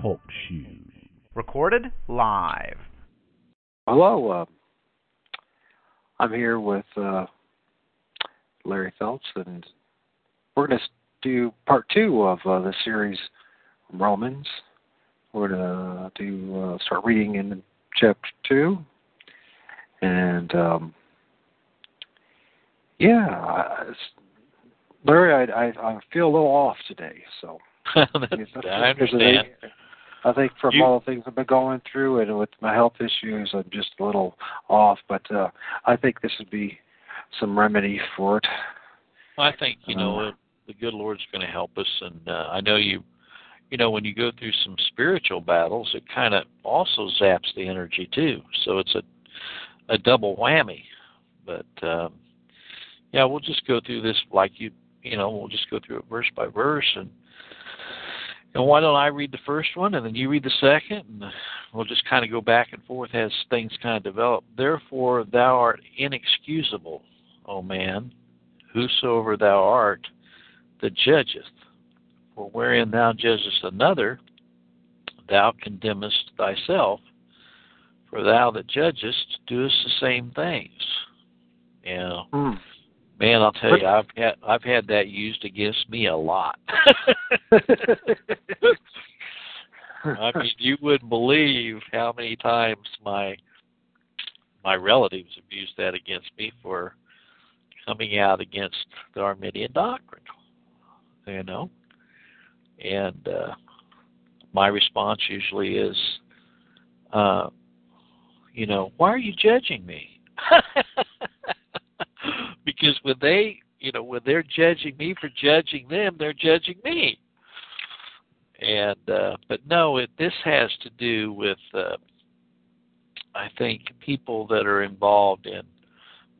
Talk shoes. Recorded live. Hello. I'm here with Larry Phelps, and we're going to do part two of the series Romans. We're going to start reading in chapter 2. And, Larry, I feel a little off today. So I understand. I think from all the things I've been going through and with my health issues, I'm just a little off. But I think this would be some remedy for it. Well, I think, the good Lord's going to help us. And I know when you go through some spiritual battles, it kind of also zaps the energy too. So it's a double whammy. But, we'll just go through this like we'll just go through it verse by verse. And why don't I read the first one, and then you read the second, and we'll just kind of go back and forth as things kind of develop. Therefore thou art inexcusable, O man, whosoever thou art that judgest. For wherein thou judgest another, thou condemnest thyself. For thou that judgest doest the same things. Man, I'll tell you, I've had that used against me a lot. I mean, you wouldn't believe how many times my relatives have used that against me for coming out against the Arminian doctrine. And my response usually is, why are you judging me? Because when they're judging me for judging them, they're judging me. And but no, this has to do with I think people that are involved in.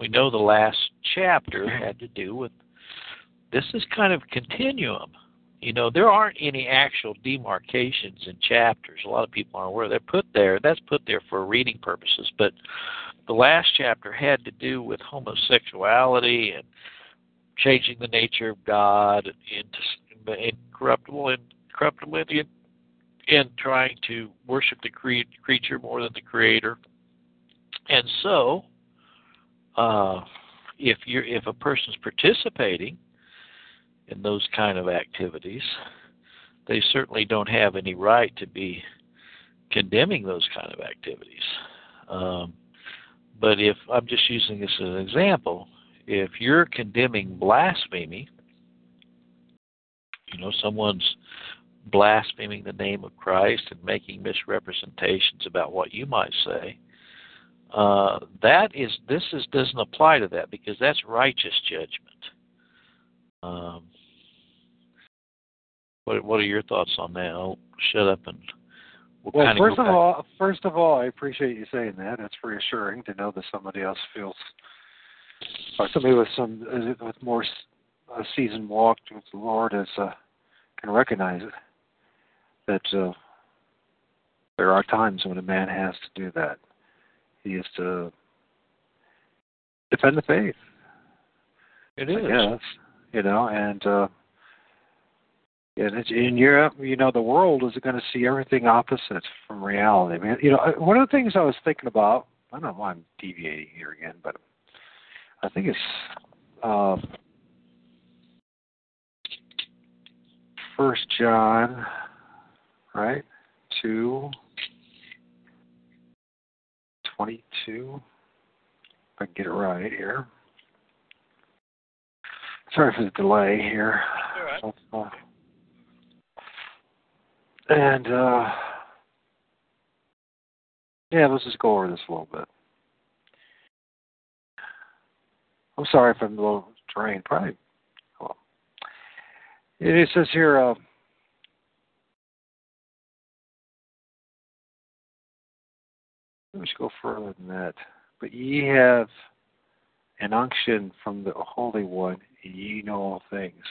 We know the last chapter had to do with this is kind of continuum. There aren't any actual demarcations in chapters. A lot of people aren't aware. They're put there. That's put there for reading purposes. But the last chapter had to do with homosexuality and changing the nature of God and corruptibility and trying to worship the creature more than the Creator. And so, if a person's participating in those kind of activities, they certainly don't have any right to be condemning those kind of activities. But if I'm just using this as an example, if you're condemning blasphemy, someone's blaspheming the name of Christ and making misrepresentations about what you might say, doesn't apply to that because that's righteous judgment. What are your thoughts on that? I'll shut up and first of all, I appreciate you saying that. It's reassuring to know that somebody else feels, or somebody with more a seasoned walk with the Lord can recognize it. That there are times when a man has to do that. He has to defend the faith. It is. Yes. In Europe, the world is going to see everything opposite from reality. Man, one of the things I was thinking about, I don't know why I'm deviating here again, but I think it's 1 John, right? 2:22. If I can get it right here. Sorry for the delay here. All right. Let's just go over this a little bit. I'm sorry if I'm a little drained. Probably. Well, It says here, let me go further than that. But ye have an unction from the Holy One, and ye know all things.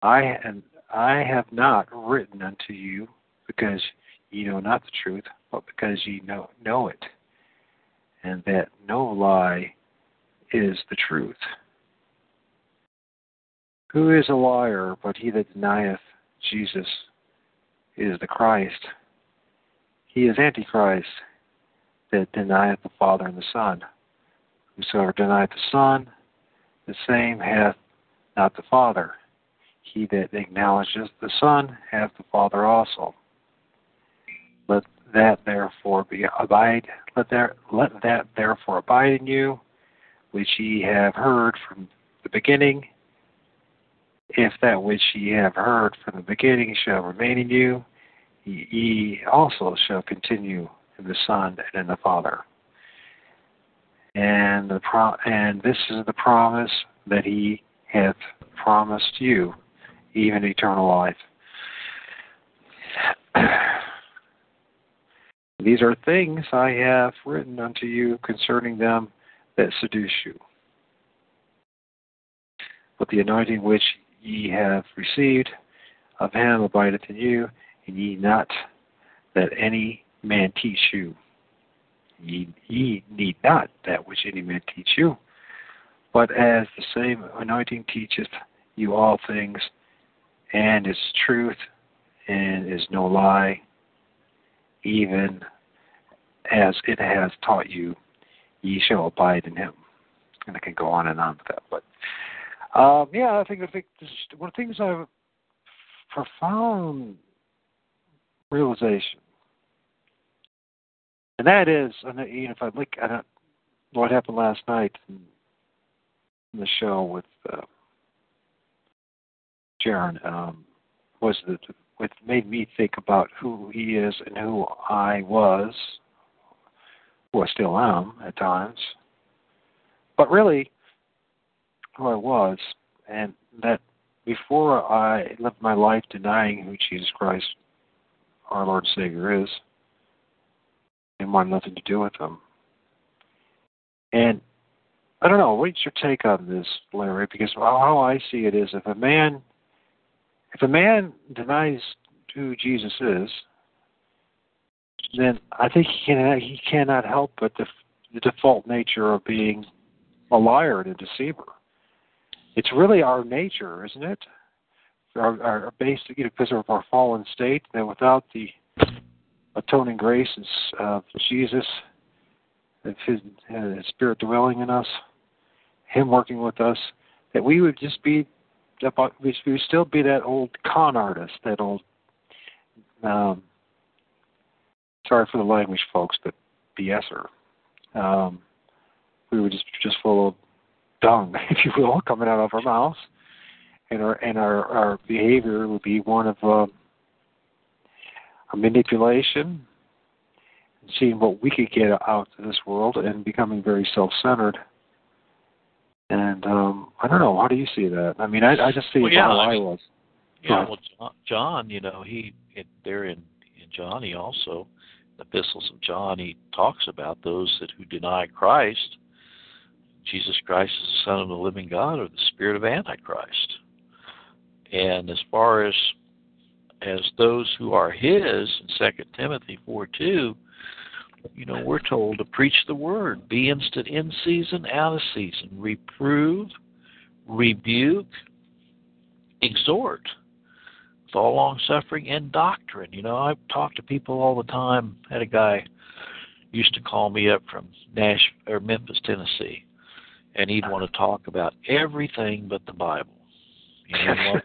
I have not written unto you because ye know not the truth, but because ye know it, and that no lie is the truth. Who is a liar but he that denieth Jesus is the Christ? He is Antichrist that denieth the Father and the Son. Whosoever denieth the Son, the same hath not the Father. He that acknowledges the Son hath the Father also. Let that therefore abide in you, which ye have heard from the beginning. If that which ye have heard from the beginning shall remain in you, ye also shall continue in the Son and in the Father. And this is the promise that he hath promised you, even eternal life. These are things I have written unto you concerning them that seduce you. But the anointing which ye have received of him abideth in you, and ye not that any man teach you. Ye need not that which any man teach you, but as the same anointing teacheth you all things, and is truth, and is no lie, even as it has taught you, ye shall abide in him. And I can go on with that, but I think this is one of the things I have a profound realization, and that is, if I look at what happened last night in the show with Sharon, what made me think about who he is and who I was, who I still am at times, but really who I was, and that before I lived my life denying who Jesus Christ, our Lord and Savior, is, and wanted nothing to do with him. And I don't know, what's your take on this, Larry? Because how I see it is, if a man denies who Jesus is, then I think he cannot help but the default nature of being a liar and a deceiver. It's really our nature, isn't it? Our basic, because of our fallen state, that without the atoning grace of Jesus, of his Spirit dwelling in us, him working with us, that we would just be, we would still be that old con artist, that old, sorry for the language, folks, but BSer. We were just full of dung, if you will, coming out of our mouths, and our behavior would be one of a manipulation, seeing what we could get out of this world, and becoming very self-centered. And I don't know, how do you see that? I mean, I just see how I was. Yeah, well, John, John, he also, the epistles of John, he talks about those who deny Christ. Jesus Christ is the Son of the living God, or the spirit of Antichrist. And as far as those who are his, in 2 Timothy 4:2, we're told to preach the word, be instant in season, out of season, reprove, rebuke, exhort, with all long suffering and doctrine. I talk to people all the time. I had a guy used to call me up from Memphis, Tennessee, and he'd want to talk about everything but the Bible. He wanted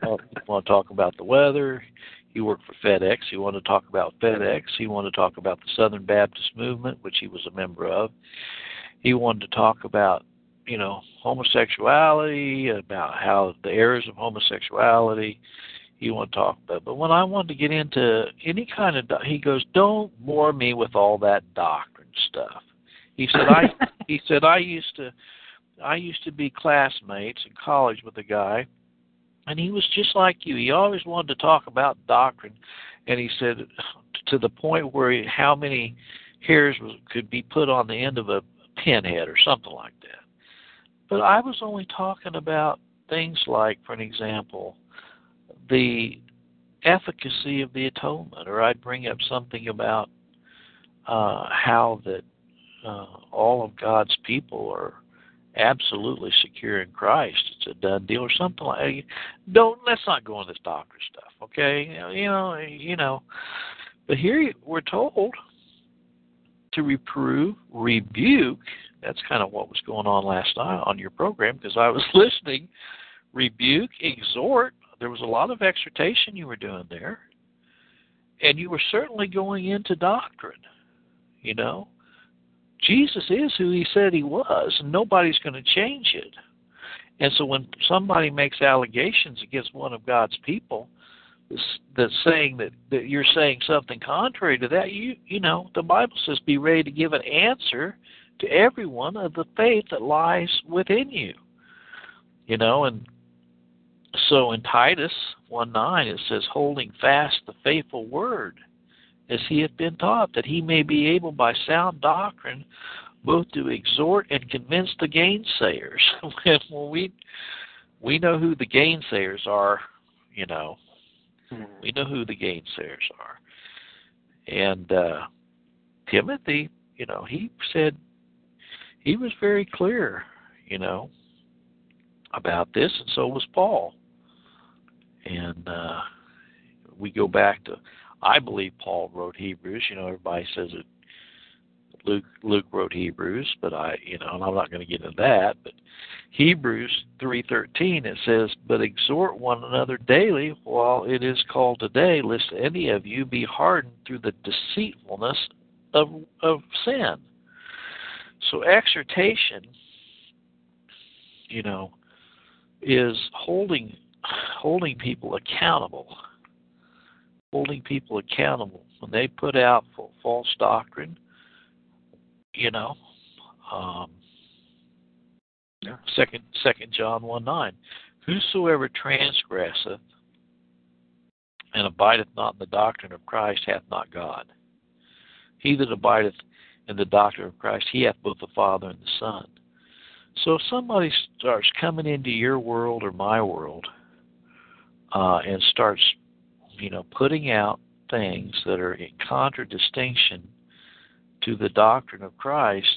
to talk about the weather. He worked for FedEx. He wanted to talk about FedEx. He wanted to talk about the Southern Baptist movement, which he was a member of. He wanted to talk about, homosexuality, about how the errors of homosexuality. He wanted to talk about. But when I wanted to get into any kind of, he goes, "Don't bore me with all that doctrine stuff." He said, "I used to be classmates in college with a guy And he was just like you. He always wanted to talk about doctrine. And he said, to the point where how many hairs could be put on the end of a pinhead or something like that. But I was only talking about things like, for an example, the efficacy of the atonement, or I'd bring up something about how that all of God's people are absolutely secure in Christ. It's a done deal, or something like that. Let's not go into this doctrine stuff, okay? You know. But here we're told to reprove, rebuke. That's kind of what was going on last night on your program, because I was listening. Rebuke, exhort. There was a lot of exhortation you were doing there, and you were certainly going into doctrine. You know, Jesus is who he said he was, and nobody's going to change it. And so when somebody makes allegations against one of God's people, that's saying that you're saying something contrary to that, you know, the Bible says be ready to give an answer to everyone of the faith that lies within you. You know, and so in Titus 1:9 it says, holding fast the faithful word as he hath been taught, that he may be able by sound doctrine both to exhort and convince the gainsayers. Well, we know who the gainsayers are, you know. We know who the gainsayers are. And Timothy, you know, he said, he was very clear, you know, about this, and so was Paul. And we go back to, I believe Paul wrote Hebrews. You know, everybody says that Luke wrote Hebrews, but and I'm not going to get into that, but Hebrews 3:13, it says, but exhort one another daily while it is called today, lest any of you be hardened through the deceitfulness of sin. So exhortation, you know, is holding people accountable. Holding people accountable when they put out false doctrine. You know, yeah. 2 John 1:9, whosoever transgresseth and abideth not in the doctrine of Christ hath not God. He that abideth in the doctrine of Christ, he hath both the Father and the Son. So if somebody starts coming into your world or my world and starts, you know, putting out things that are in contradistinction to the doctrine of Christ,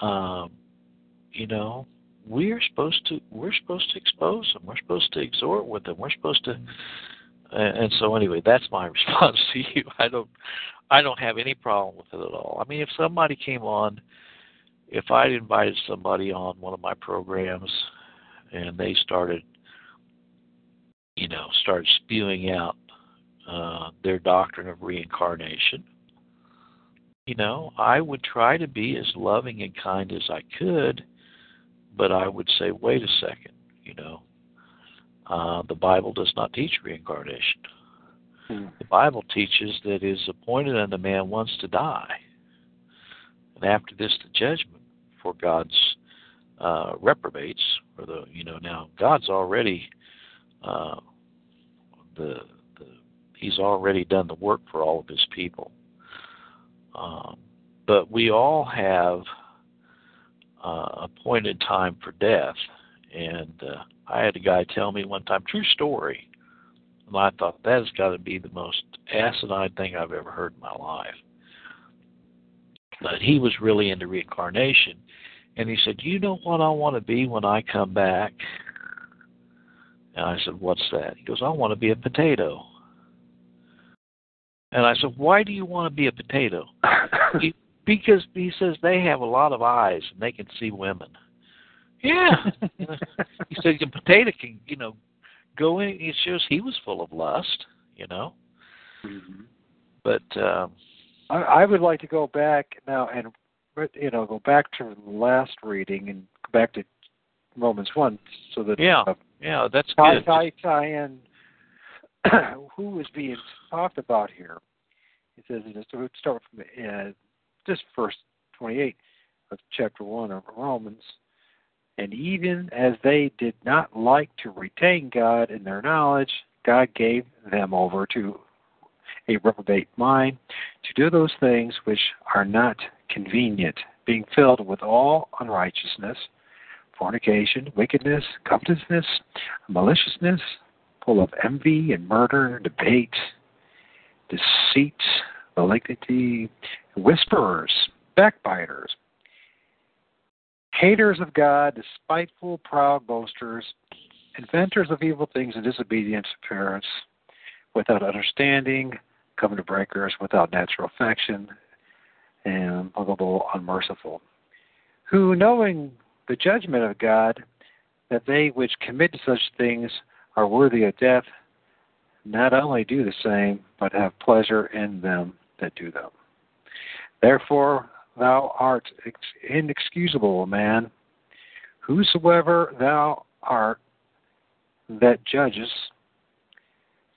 you know, we're supposed to expose them. We're supposed to exhort with them. We're supposed to, and so anyway, that's my response to you. I don't have any problem with it at all. I mean, if somebody came on, if I'd invited somebody on one of my programs, and they started spewing out their doctrine of reincarnation, you know, I would try to be as loving and kind as I could, but I would say, wait a second, you know, the Bible does not teach reincarnation. The Bible teaches that it is appointed unto man once to die, and after this the judgment for God's reprobates, or the, you know, now God's already he's already done the work for all of his people. But we all have appointed time for death. And I had a guy tell me one time, true story, and I thought, that has got to be the most asinine thing I've ever heard in my life. But he was really into reincarnation. And he said, you know what I want to be when I come back? And I said, what's that? He goes, I want to be a potato. And I said, why do you want to be a potato? Because he says they have a lot of eyes and they can see women. Yeah. He said the potato can, you know, go in. It shows he was full of lust, you know. Mm-hmm. But I would like to go back now and, you know, go back to the last reading and go back to Romans 1 so that that's good. Tie in who is being talked about here. It says, let's start from just verse 28 of chapter 1 of Romans. And even as they did not like to retain God in their knowledge, God gave them over to a reprobate mind to do those things which are not convenient, being filled with all unrighteousness, fornication, wickedness, covetousness, maliciousness, full of envy and murder, debate, deceit, malignity, whisperers, backbiters, haters of God, despiteful, proud boasters, inventors of evil things and disobedient to parents, without understanding, covenant breakers, without natural affection, and unlovable, unmerciful, who, knowing the judgment of God, that they which commit such things are worthy of death, not only do the same, but have pleasure in them that do them. Therefore, thou art inexcusable, man, whosoever thou art that judgest,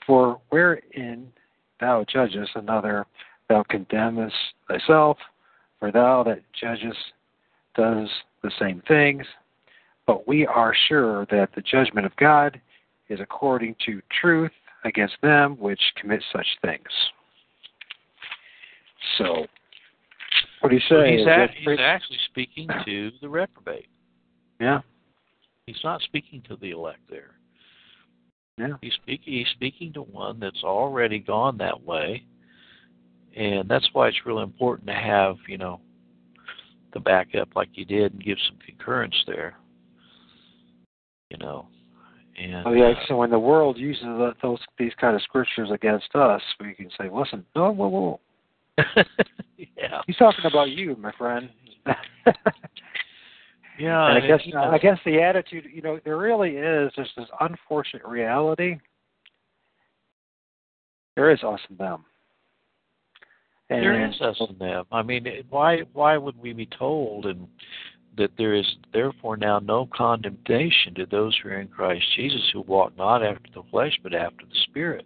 for wherein thou judgest another, thou condemnest thyself, for thou that judgest does the same things. But we are sure that the judgment of God is according to truth against them which commit such things. So, what do you say? He's actually speaking to the reprobate. Yeah. He's not speaking to the elect there. Yeah. He's speaking to one that's already gone that way, and that's why it's really important to have, you know, the backup like you did and give some concurrence there, you know. And, so when the world uses these kind of scriptures against us, we can say, listen, no, whoa. Yeah. He's talking about you, my friend. Yeah. And I guess the attitude, you know, there really is just this unfortunate reality. There is us and them. And there is us and them. I mean, why would we be told and that there is therefore now no condemnation to those who are in Christ Jesus, who walk not after the flesh but after the Spirit?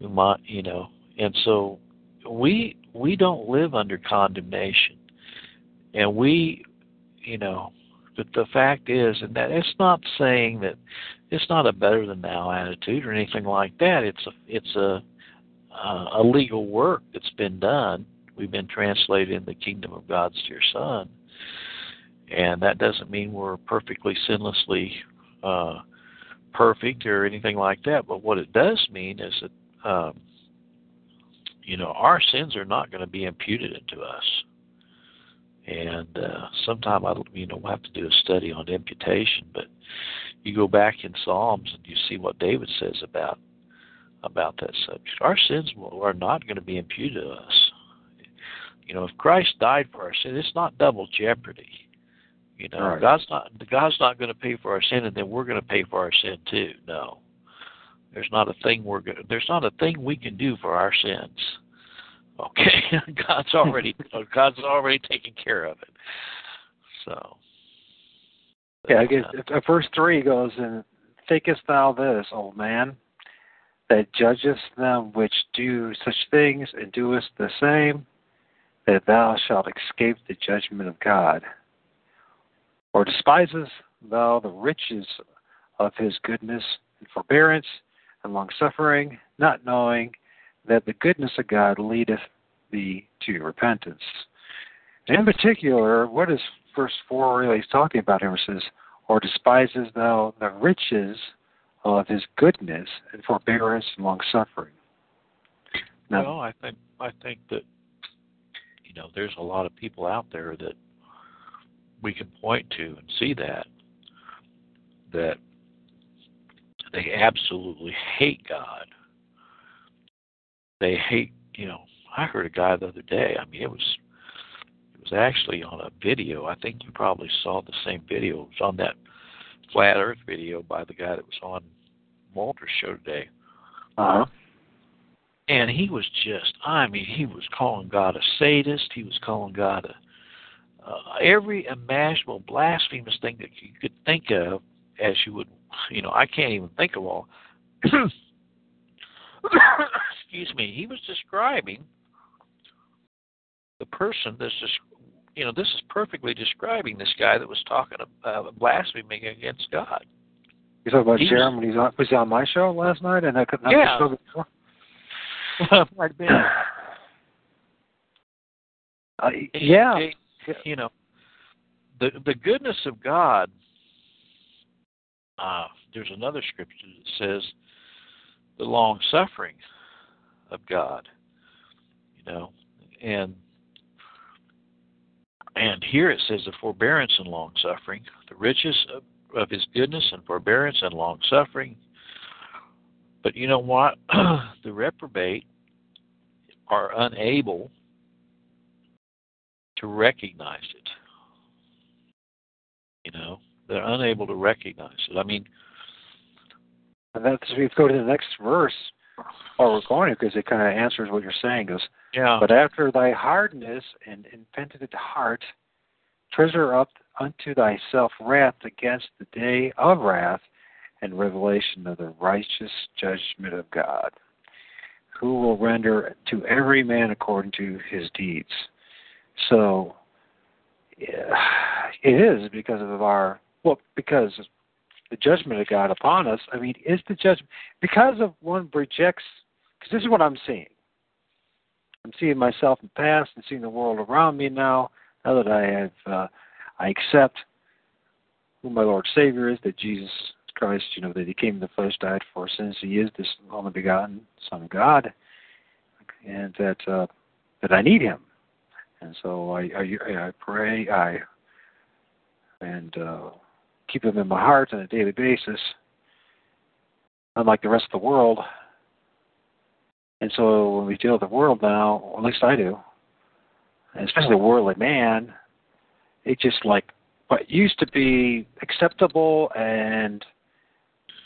Who might, you know, and so we don't live under condemnation, and we, you know, but the fact is, and that it's not saying that it's not a better than thou attitude or anything like that. It's a legal work that's been done. We've been translated in the kingdom of God's dear Son. And that doesn't mean we're perfectly sinlessly perfect or anything like that. But what it does mean is that, you know, our sins are not going to be imputed unto us. And sometime we'll have to do a study on imputation. But you go back in Psalms and you see what David says about that subject. Our sins are not going to be imputed to us. You know, if Christ died for our sin, it's not double jeopardy. You know, right. God's not going to pay for our sin, and then we're going to pay for our sin too. No, there's not a thing we can do for our sins. Okay, God's already taken care of it. So, yeah, I guess verse 3 goes, "And thinkest thou this, old man, that judgest them which do such things, and doest the same, that thou shalt escape the judgment of God? Or despisest thou the riches of his goodness and forbearance and long-suffering, not knowing that the goodness of God leadeth thee to repentance?" And in particular, what is verse 4 really talking about here? It says, "Or despisest thou the riches of his goodness and forbearance and long-suffering." Well, I think that, you know, there's a lot of people out there that we can point to and see that they absolutely hate God. They hate, you know, I heard a guy the other day. I mean, it was actually on a video. I think you probably saw the same video. It was on that Flat Earth video by the guy that was on Walter's show today. Uh-huh. And he was he was calling God a sadist. He was calling God every imaginable blasphemous thing that you could think of, as you would, you know, I can't even think of all. Excuse me. He was describing the person that's just you know, this is perfectly describing this guy that was talking about blaspheming against God. You talking about Jeremy when he was on my show last night, and I could not be sure. Might be. You know, the goodness of God. There's another scripture that says the long suffering of God. You know, and here it says the forbearance and long suffering, the riches of His goodness and forbearance and long suffering. But you know what? The reprobate are unable to recognize it. You know, they're unable to recognize it. I mean, and that's, we go to the next verse, or we're going to, because it kind of answers what you're saying. Is, yeah. But after thy hardness and impenitent heart, treasure up unto thyself wrath against the day of wrath, and revelation of the righteous judgment of God, who will render to every man according to his deeds. So, yeah, it is because of our, well, because the judgment of God upon us. I mean, is the judgment because of one rejects? Because this is what I'm seeing. I'm seeing myself in the past and seeing the world around me now. Now that I have, I accept who my Lord Savior is, that Jesus Christ, you know, that He came in the flesh, died for sins. He is this only begotten Son of God, and that I need Him. And so I pray, and keep Him in my heart on a daily basis, unlike the rest of the world. And so when we deal with the world now, or at least I do, and especially the worldly man, it just like what used to be acceptable and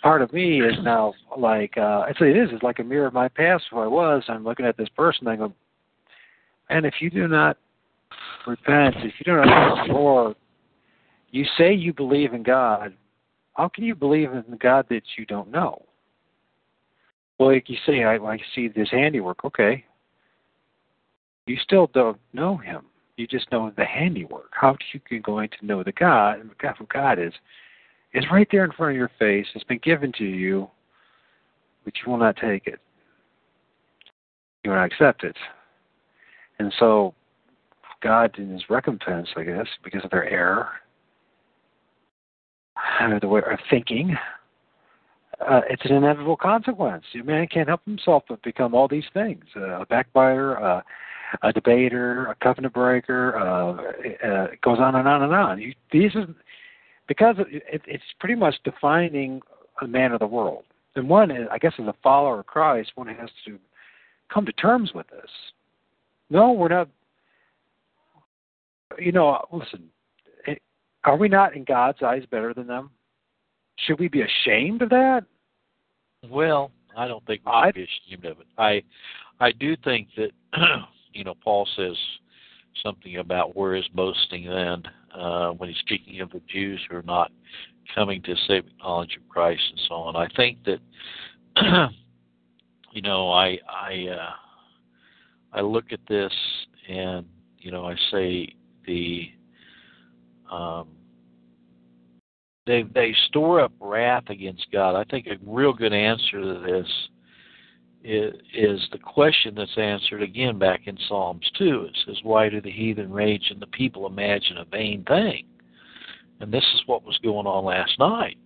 part of me is now like, actually it is, it's like a mirror of my past, who I was. I'm looking at this person and I go, and if you do not repent, if you do not or you say you believe in God, how can you believe in the God that you don't know? Well, like you say, I see this handiwork. Okay. You still don't know Him. You just know the handiwork. How are you going to know the God? And who God is right there in front of your face. It's been given to you, but you will not take it. You will not accept it. And so God, in His recompense, I guess, because of their error, the way of thinking, it's an inevitable consequence. A man can't help himself but become all these things, a backbiter, a debater, a covenant breaker, it goes on and on and on. It's pretty much defining a man of the world. And one, I guess, as a follower of Christ, one has to come to terms with this. No, we're not. You know, listen, are we not in God's eyes better than them? Should we be ashamed of that? Well, I don't think we should be ashamed of it. I do think that, you know, Paul says something about where is boasting then when he's speaking of the Jews who are not coming to saving knowledge of Christ and so on. I think that, you know, I look at this and, you know, I say they store up wrath against God. I think a real good answer to this is the question that's answered again back in Psalms 2. It says, why do the heathen rage and the people imagine a vain thing? And this is what was going on last night.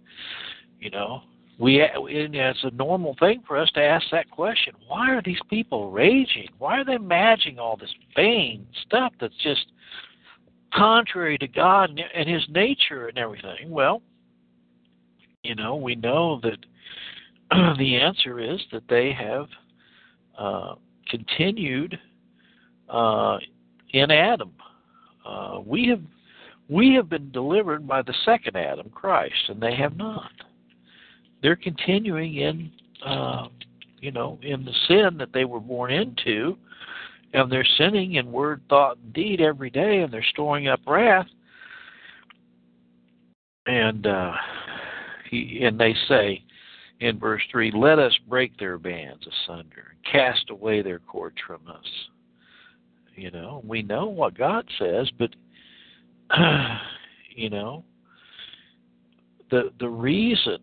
You know, it's a normal thing for us to ask that question. Why are these people raging? Why are they imagining all this vain stuff that's just contrary to God and His nature and everything? Well, you know, we know that the answer is that they have continued in Adam. We have been delivered by the second Adam, Christ, and they have not. They're continuing in, you know, in the sin that they were born into, and they're sinning in word, thought, and deed every day, and they're storing up wrath. And and they say in verse 3, let us break their bands asunder and cast away their cords from us. You know, we know what God says, but you know, the reason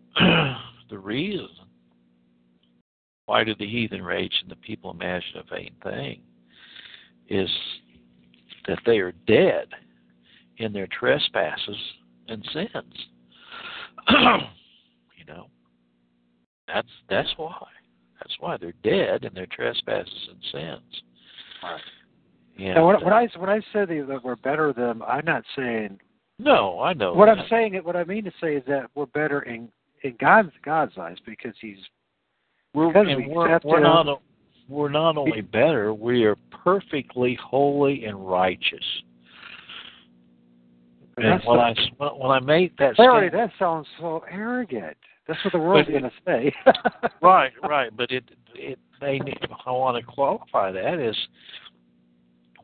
why did the heathen rage and the people imagine a vain thing is that they are dead in their trespasses and sins. You know, that's why. That's why they're dead in their trespasses and sins. Right. Yeah. Now, when I say that we're better than, I'm not saying. No, I know. What I mean to say is that we're better in God's eyes because He's. We're not only better; we are perfectly holy and righteous. And when I made that statement, that sounds so arrogant. That's what the world's going to say. Right. But I want to qualify that as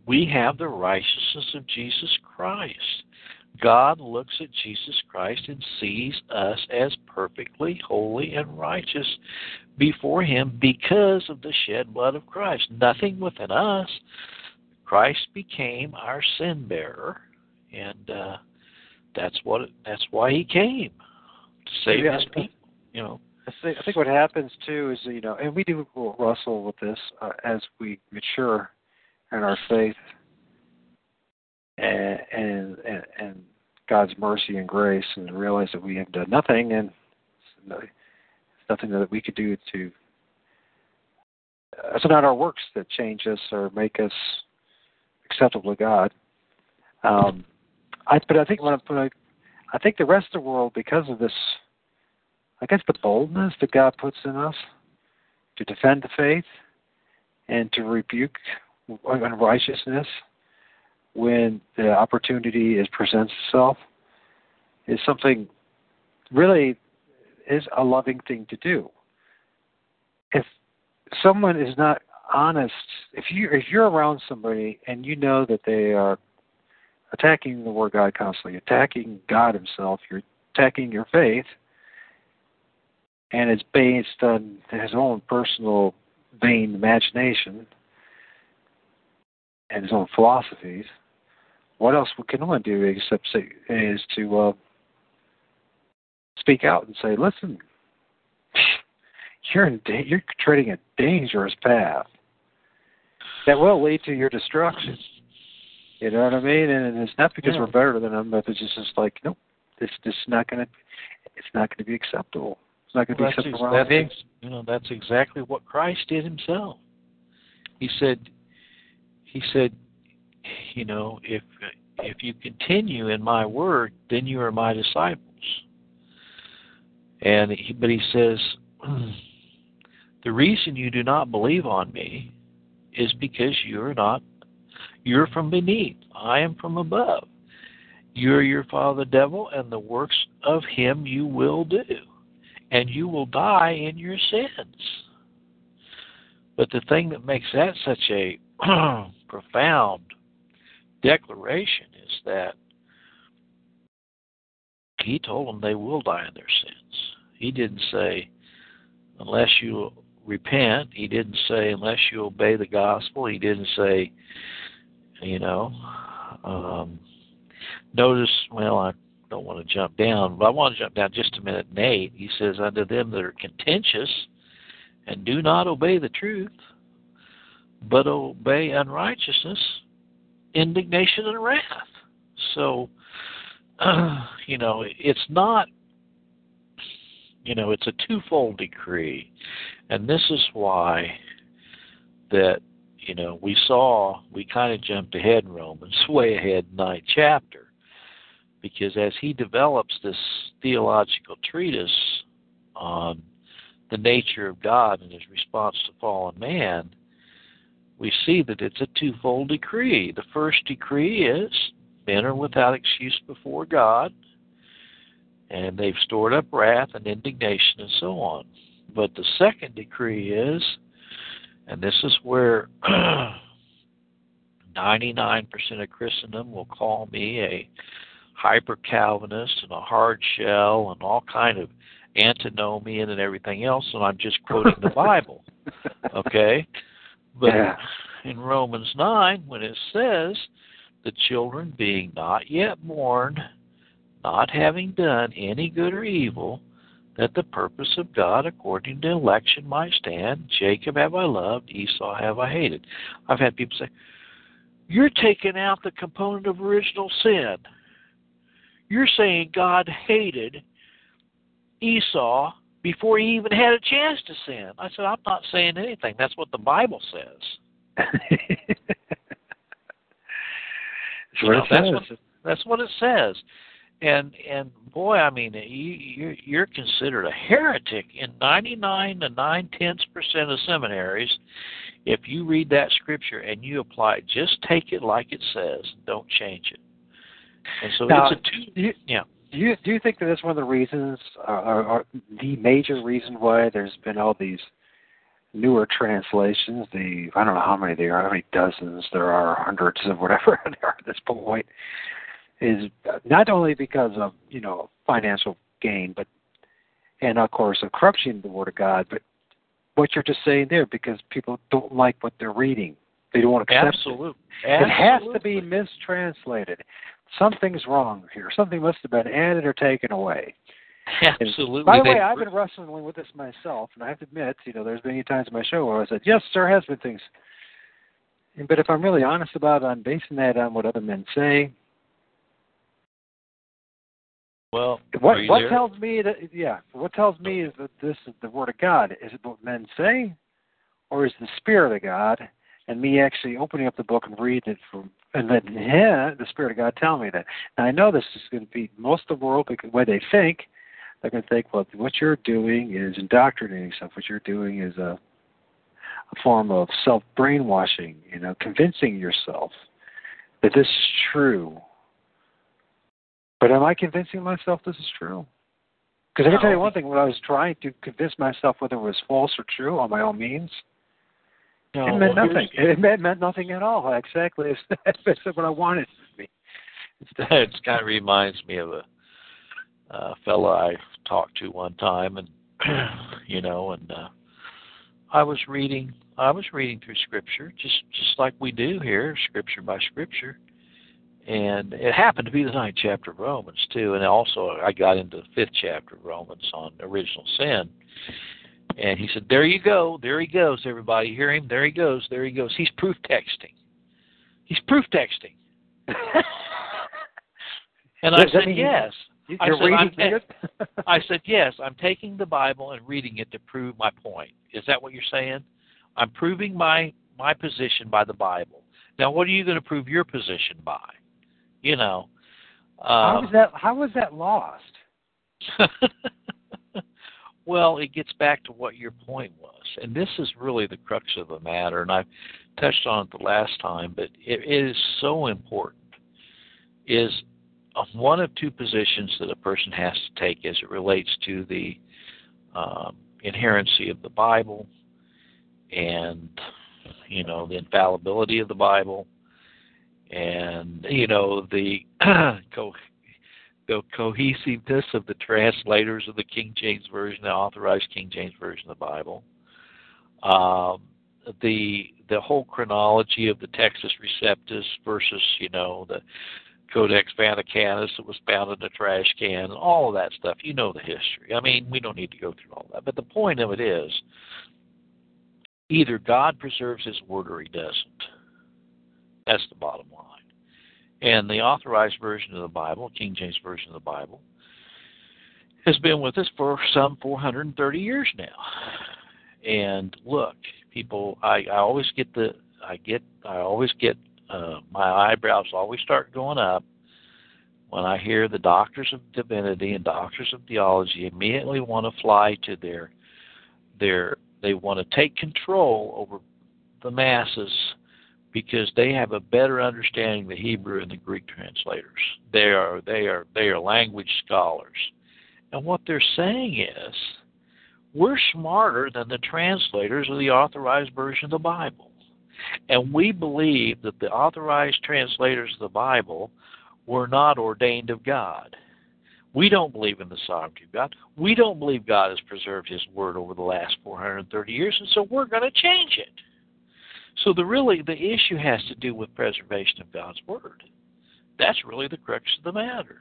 we have the righteousness of Jesus Christ. God looks at Jesus Christ and sees us as perfectly holy and righteous before Him because of the shed blood of Christ. Nothing within us. Christ became our sin bearer. And that's why He came, to save His people. You know, I think what happens too is, you know, and we do wrestle with this as we mature in our faith and God's mercy and grace, and realize that we have done nothing, and it's nothing that we could do to. It's not our works that change us or make us acceptable to God. I think the rest of the world, because of this, I guess the boldness that God puts in us to defend the faith and to rebuke unrighteousness when the opportunity presents itself, is something really is a loving thing to do. If someone is not honest, if you're around somebody and you know that they are attacking the Word of God constantly, attacking God Himself, you're attacking your faith, and it's based on his own personal vain imagination and his own philosophies, what else can one do except to speak out and say, listen, you're treading a dangerous path that will lead to your destruction. You know what I mean? And it's not because we're better than them, but it's just like, nope, this is not going to. It's not going to be acceptable. It's not going to be acceptable. That's exactly what Christ did Himself. He said, you know, if you continue in My word, then you are My disciples. But He says, the reason you do not believe on Me is because you are not. You're from beneath. I am from above. You are your father, the devil, and the works of him you will do, and you will die in your sins. But the thing that makes that such a profound declaration is that He told them they will die in their sins. He didn't say, unless you repent. He didn't say, unless you obey the gospel. He didn't say, you know, notice, well, I don't want to jump down, but I want to jump down just a minute, Nate. He says, unto them that are contentious and do not obey the truth, but obey unrighteousness, indignation and wrath. So, you know, it's not, you know, it's a twofold decree. And this is why that, you know, we kind of jumped ahead in Romans, way ahead, 9th chapter, because as he develops this theological treatise on the nature of God and His response to fallen man, we see that it's a twofold decree. The first decree is, men are without excuse before God, and they've stored up wrath and indignation and so on. But the second decree is, and this is where 99% of Christendom will call me a hyper-Calvinist and a hard shell and all kind of antinomian and everything else, and I'm just quoting the Bible, okay? But in Romans 9, when it says the children being not yet born, not having done any good or evil, that the purpose of God according to election might stand. Jacob have I loved, Esau have I hated. I've had people say, you're taking out the component of original sin. You're saying God hated Esau before he even had a chance to sin. I said, I'm not saying anything. That's what the Bible says. That's what it says. And boy, I mean, you're considered a heretic in 99.9% of seminaries if you read that scripture and you apply it. Just take it like it says. Don't change it. And so now, it's a do you think that that's one of the reasons, or the major reason why there's been all these newer translations? I don't know how many there are, how many dozens there are, hundreds of whatever there are at this point. Is not only because of, financial gain, but, and of course of corruption of the Word of God, but what you're just saying there, because people don't like what they're reading. They don't want to accept it. It has to be mistranslated. Something's wrong here. Something must have been added or taken away. Absolutely. And by the way, I've been wrestling with this myself, and I have to admit, there's many times in my show where I said, yes, there has been things. But if I'm really honest about it, I'm basing that on what other men say. Well, what tells me is that this is the Word of God. Is it what men say, or is the Spirit of God? And me actually opening up the book and reading it and letting the Spirit of God tell me that. And I know this is going to be most of the world the way they think. They're going to think, well, what you're doing is indoctrinating stuff. What you're doing is a form of self brainwashing. Convincing yourself that this is true. But am I convincing myself this is true? Because I can tell you one thing, when I was trying to convince myself whether it was false or true on my own means, it meant nothing. It meant nothing at all. Exactly. That's what I wanted to be. It kind of reminds me of a fellow I talked to one time, and I was reading through Scripture, just like we do here, Scripture by Scripture. And it happened to be the 9th chapter of Romans, too. And also, I got into the 5th chapter of Romans on original sin. And he said, there you go. There he goes, everybody. Hear him? There he goes. There he goes. He's proof texting. He's proof texting. And I said, yes. I said, yes, I'm taking the Bible and reading it to prove my point. Is that what you're saying? I'm proving my position by the Bible. Now, what are you going to prove your position by? How was that lost? Well, it gets back to what your point was, and this is really the crux of the matter. And I touched on it the last time, but it is so important. Is one of two positions that a person has to take as it relates to the inerrancy of the Bible, and the infallibility of the Bible. And, the the cohesiveness of the translators of the King James Version, the authorized King James Version of the Bible, the whole chronology of the Textus Receptus versus, the Codex Vaticanus that was found in the trash can, all of that stuff. The history. I mean, we don't need to go through all that. But the point of it is, either God preserves his word or he doesn't. That's the bottom line. And the authorized version of the Bible, King James Version of the Bible, has been with us for some 430 years now. And look, people, I always get my eyebrows always start going up when I hear the doctors of divinity and doctors of theology immediately want to fly to they want to take control over the masses because they have a better understanding of the Hebrew and the Greek translators. They are language scholars. And what they're saying is, we're smarter than the translators of the authorized version of the Bible. And we believe that the authorized translators of the Bible were not ordained of God. We don't believe in the sovereignty of God. We don't believe God has preserved his word over the last 430 years, and so we're going to change it. So the issue has to do with preservation of God's word. That's really the crux of the matter.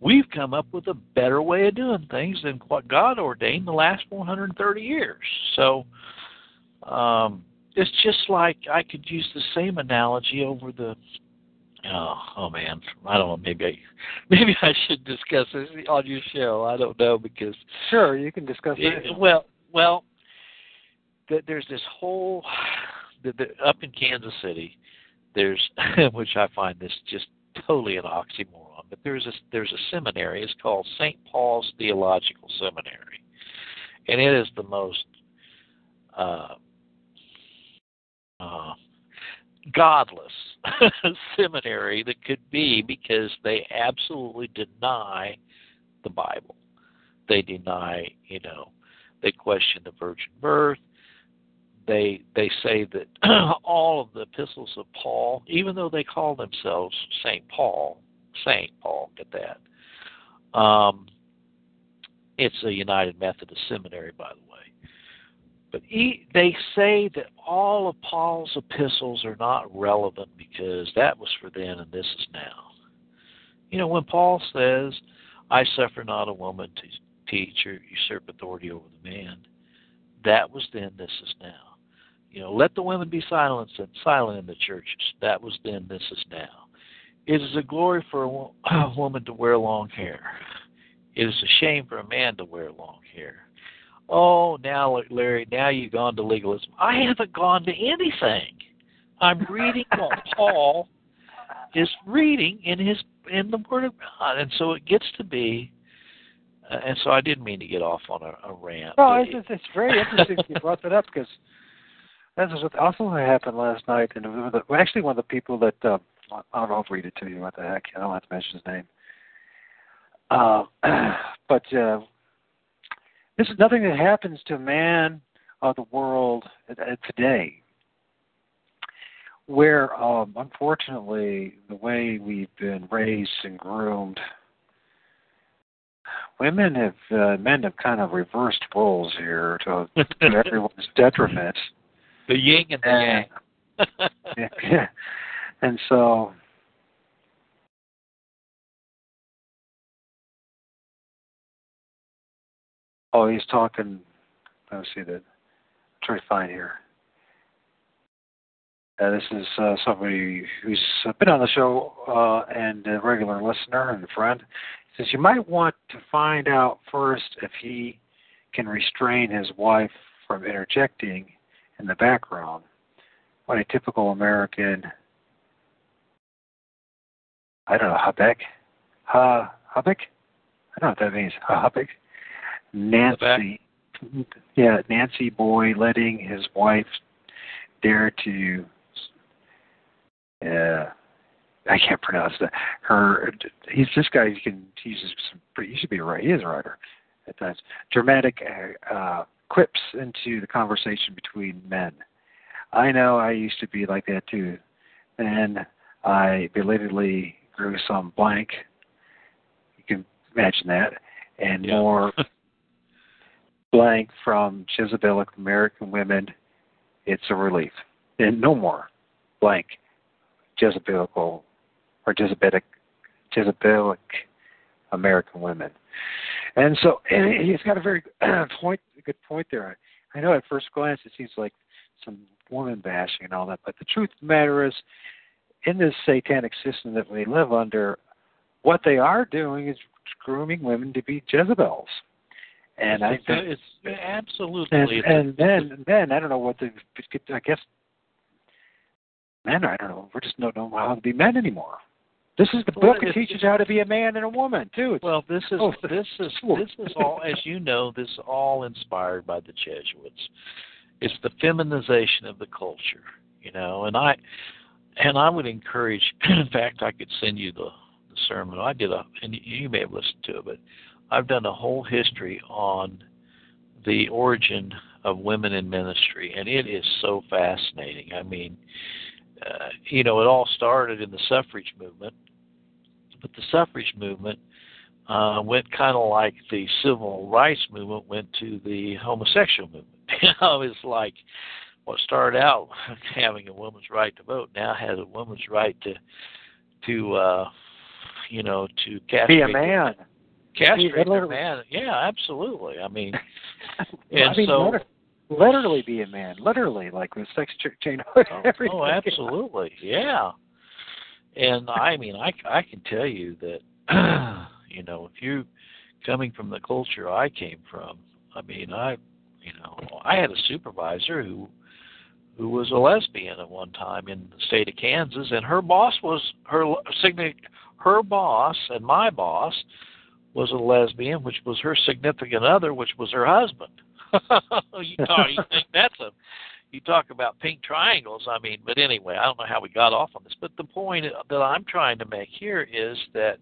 We've come up with a better way of doing things than what God ordained the last 130 years. So it's just like I could use the same analogy over the... Oh man, I don't know. Maybe I should discuss this on your show. I don't know because sure you can discuss it. Well, there's this whole up in Kansas City. There's which I find this just totally an oxymoron. But there's a seminary. It's called Saint Paul's Theological Seminary, and it is the most godless seminary that could be, because they absolutely deny the Bible. They deny, they question the virgin birth. They say that all of the epistles of Paul, even though they call themselves Saint Paul, get that. It's a United Methodist seminary, by the way. But they say that all of Paul's epistles are not relevant because that was for then and this is now. When Paul says, I suffer not a woman to teach or usurp authority over the man, that was then, this is now. Let the women be silent in the churches. That was then, this is now. It is a glory for a woman to wear long hair. It is a shame for a man to wear long hair. Oh, now, Larry, now you've gone to legalism. I haven't gone to anything. I'm reading what Paul is reading in the Word of God, and so it gets to be. And so I didn't mean to get off on a rant. Well, it's very interesting you brought that up, because that is what also happened last night. And actually, one of the people that I'll read it to you. What the heck? I don't have to mention his name. This is nothing that happens to man of the world today, where, unfortunately, the way we've been raised and groomed, men have kind of reversed roles here to everyone's detriment. The yin and the yang. And so... Oh, he's talking. Let me see that. Try to find here. This is somebody who's been on the show and a regular listener and a friend. He says you might want to find out first if he can restrain his wife from interjecting in the background. What a typical American. I don't know, Habeck? I don't know what that means. Habeck. Nancy boy letting his wife dare to, I can't pronounce that. This guy, he uses some pretty, he should be right, he is a writer at times, dramatic quips into the conversation between men. I know I used to be like that too. And I belatedly grew some blank. You can imagine that. And more... blank from Jezebelic American women, it's a relief. And no more blank Jezebelical or Jezebelic American women. And so and he's got a very good point there. I know at first glance it seems like some woman bashing and all that, but the truth of the matter is, in this satanic system that we live under, what they are doing is grooming women to be Jezebels. And I think it's absolutely. And then I don't know what I guess men. I don't know. We just don't know how to be men anymore. This is the book that teaches how to be a man and a woman too. This is all, as you know, this is all inspired by the Jesuits. It's the feminization of the culture, And I would encourage. In fact, I could send you the sermon I did, and you may have listened to it, but. I've done a whole history on the origin of women in ministry, and it is so fascinating. I mean, it all started in the suffrage movement, but the suffrage movement went kind of like the civil rights movement went to the homosexual movement. It's like what started out having a woman's right to vote now has a woman's right to to be a man. Castrate a man. Yeah, absolutely. I mean, and I mean, so literally be a man. Literally, like with sex chain. Oh, absolutely. Yeah. And I mean, I can tell you that, you know, if you coming from the culture I came from, I mean, I had a supervisor who was a lesbian at one time in the state of Kansas, and her boss was her boss, and my boss was a lesbian, which was her significant other, which was her husband. You think that's a, you talk about pink triangles. I mean, but anyway, I don't know how we got off on this, but the point that I'm trying to make here is that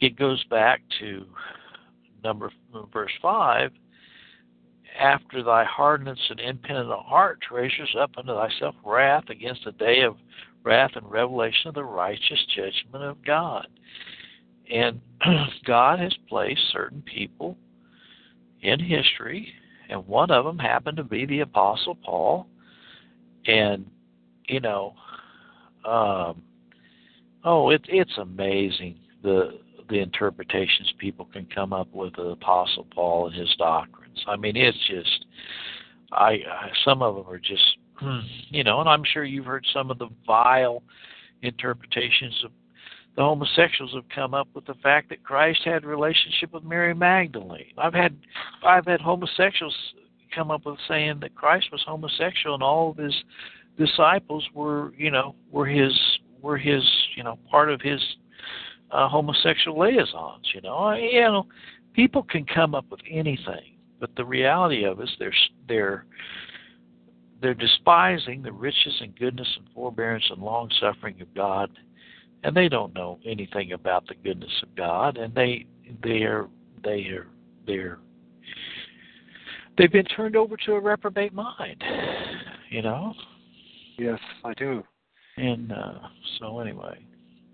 it goes back to verse 5. After thy hardness and impenitent heart treasures up unto thyself wrath against the day of wrath and revelation of the righteous judgment of God. And God has placed certain people in history, and one of them happened to be the Apostle Paul. And, you know, it's amazing the interpretations people can come up with of the Apostle Paul and his doctrines. I mean, it's just, some of them are just, you know, and I'm sure you've heard some of the vile interpretations of the homosexuals have come up with the fact that Christ had a relationship with Mary Magdalene. I've had homosexuals come up with saying that Christ was homosexual and all of his disciples were part of his homosexual liaisons. People can come up with anything, but the reality of it is they're despising the riches and goodness and forbearance and long suffering of God, and they don't know anything about the goodness of God, and they've been turned over to a reprobate mind. Yes, I do. And so anyway.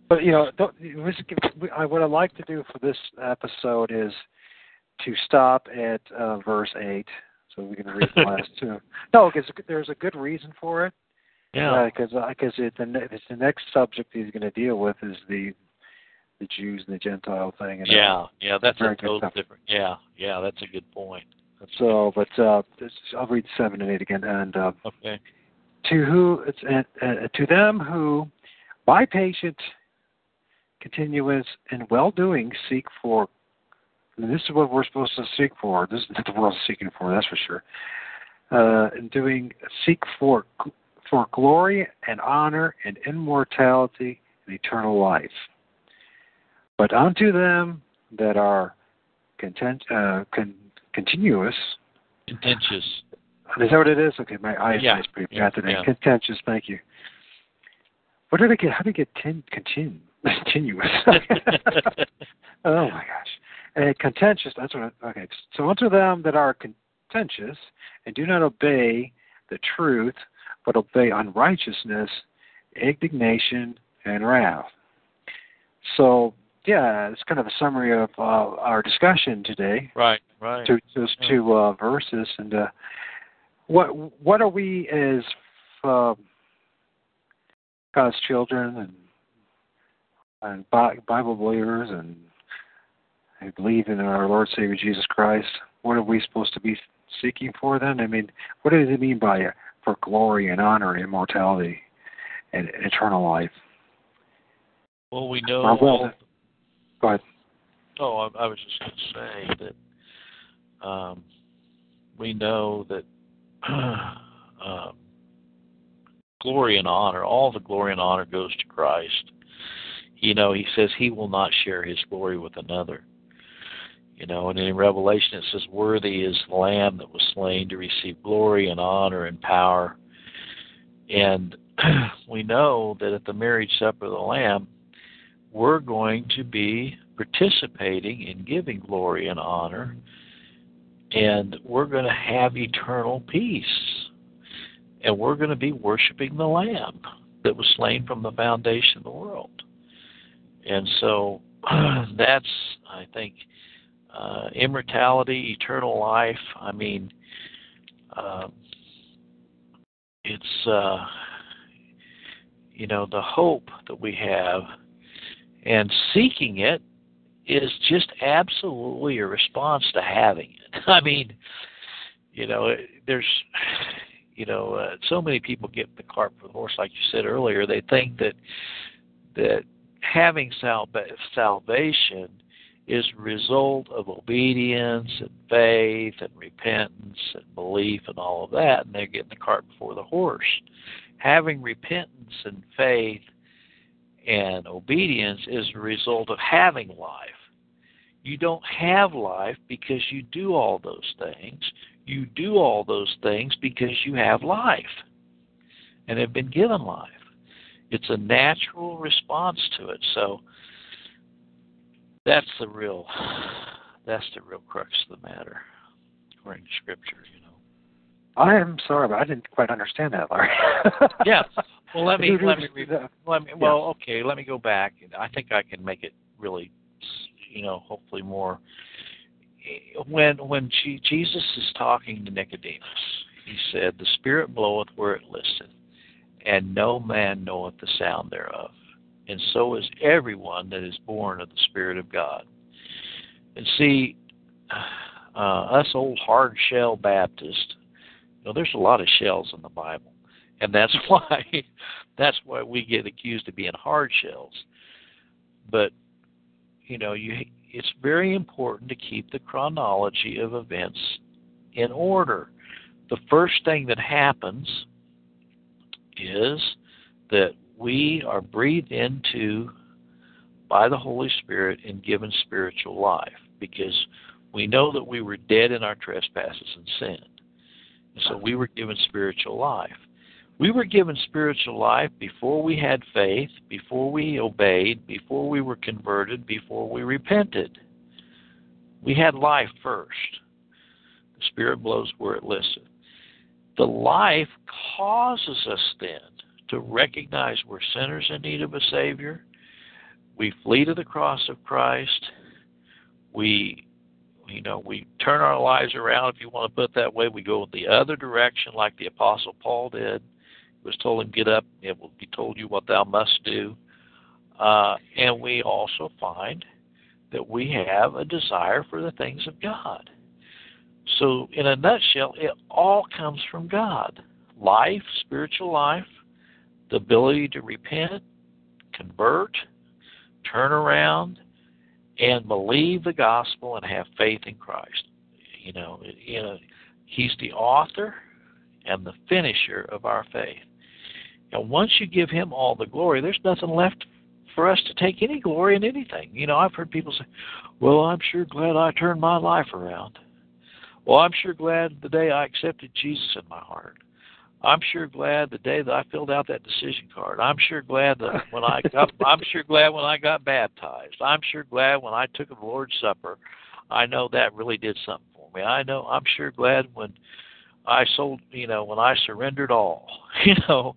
But, what I'd like to do for this episode is to stop at verse 8, so we can read the last two. No, because there's a good reason for it. Yeah. Because the next subject he's going to deal with is the Jews and the Gentile thing. And that's a totally different. Yeah, that's a good point. I'll read 7 and 8 again. And okay. To them who, by patient continuance and well-doing seek for, and this is what we're supposed to seek for. This is what the world's seeking for, that's for sure. Seek for glory and honor and immortality and eternal life. But unto them that are contentious. Is that what it is? Okay, my eyes is pretty bad today. Yeah. Contentious. Thank you. What did I get? How did I get continuous? Oh my gosh. Contentious, that's what okay. So unto them that are contentious and do not obey the truth, but obey unrighteousness, indignation, and wrath. So, it's kind of a summary of our discussion today. Right. Two verses. And what are we as God's children and Bible believers and who believe in our Lord Savior Jesus Christ, what are we supposed to be seeking for then? I mean, what does it mean by for glory and honor, immortality, and eternal life? Well, we know... go ahead. Oh, I was just going to say that we know that glory and honor, all the glory and honor goes to Christ. He says he will not share his glory with another. And in Revelation it says, worthy is the Lamb that was slain to receive glory and honor and power. And we know that at the marriage supper of the Lamb, we're going to be participating in giving glory and honor, and we're going to have eternal peace. And we're going to be worshiping the Lamb that was slain from the foundation of the world. And so that's, I think, immortality, eternal life. I mean, it's you know, the hope that we have, and seeking it is just absolutely a response to having it. I mean, you know, there's, you know, so many people get the cart before the horse, like you said earlier. They think that having salvation is a result of obedience and faith and repentance and belief and all of that, and they're getting the cart before the horse. Having repentance and faith and obedience is a result of having life. You don't have life because you do all those things. You do all those things because you have life and have been given life. It's a natural response to it. So that's the real crux of the matter, according to Scripture, you know. I am sorry, but I didn't quite understand that, Larry. Yeah. Well, let me go back. I think I can make it really, you know, hopefully more. When Jesus is talking to Nicodemus, he said, "The Spirit bloweth where it listeth, and no man knoweth the sound thereof. And so is everyone that is born of the Spirit of God." And see, us old hard-shell Baptists, you know, there's a lot of shells in the Bible, and that's why we get accused of being hard shells. But, you know, it's very important to keep the chronology of events in order. The first thing that happens is that we are breathed into by the Holy Spirit and given spiritual life, because we know that we were dead in our trespasses and sin. And so we were given spiritual life. We were given spiritual life before we had faith, before we obeyed, before we were converted, before we repented. We had life first. The Spirit blows where it listeth. The life causes us then to recognize we're sinners in need of a Savior. We flee to the cross of Christ. We turn our lives around, if you want to put it that way. We go the other direction like the Apostle Paul did. He was told him, "Get up, it will be told you what thou must do." And we also find that we have a desire for the things of God. So in a nutshell, it all comes from God. Life, spiritual life, the ability to repent, convert, turn around, and believe the gospel and have faith in Christ. You know, He's the author and the finisher of our faith. And once you give Him all the glory, there's nothing left for us to take any glory in anything. You know, I've heard people say, "Well, I'm sure glad I turned my life around. Well, I'm sure glad the day I accepted Jesus in my heart. I'm sure glad the day that I filled out that decision card. I'm sure glad that I'm sure glad when I got baptized. I'm sure glad when I took the Lord's Supper. I know that really did something for me. I'm sure glad when I when I surrendered all." You know,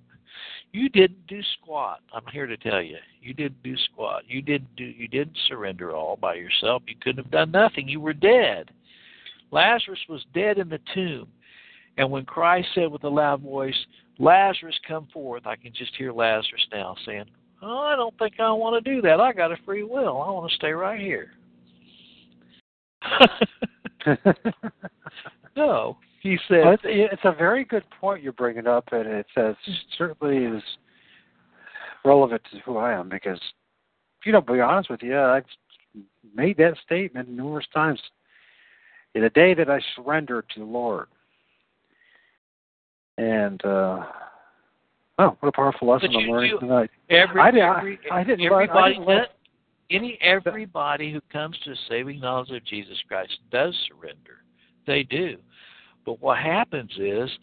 you didn't do squat. I'm here to tell you, you didn't do squat. You didn't surrender all by yourself. You couldn't have done nothing. You were dead. Lazarus was dead in the tomb. And when Christ said with a loud voice, "Lazarus, come forth," I can just hear Lazarus now saying, "Oh, I don't think I want to do that. I got a free will. I want to stay right here." No, he said. Well, it's a very good point you're bringing up, and it certainly is relevant to who I am, because, you know, to be honest with you, I've made that statement numerous times. In the day that I surrendered to the Lord. And, what a powerful lesson I'm learning tonight. Everybody who comes to the saving knowledge of Jesus Christ does surrender. They do. But what happens is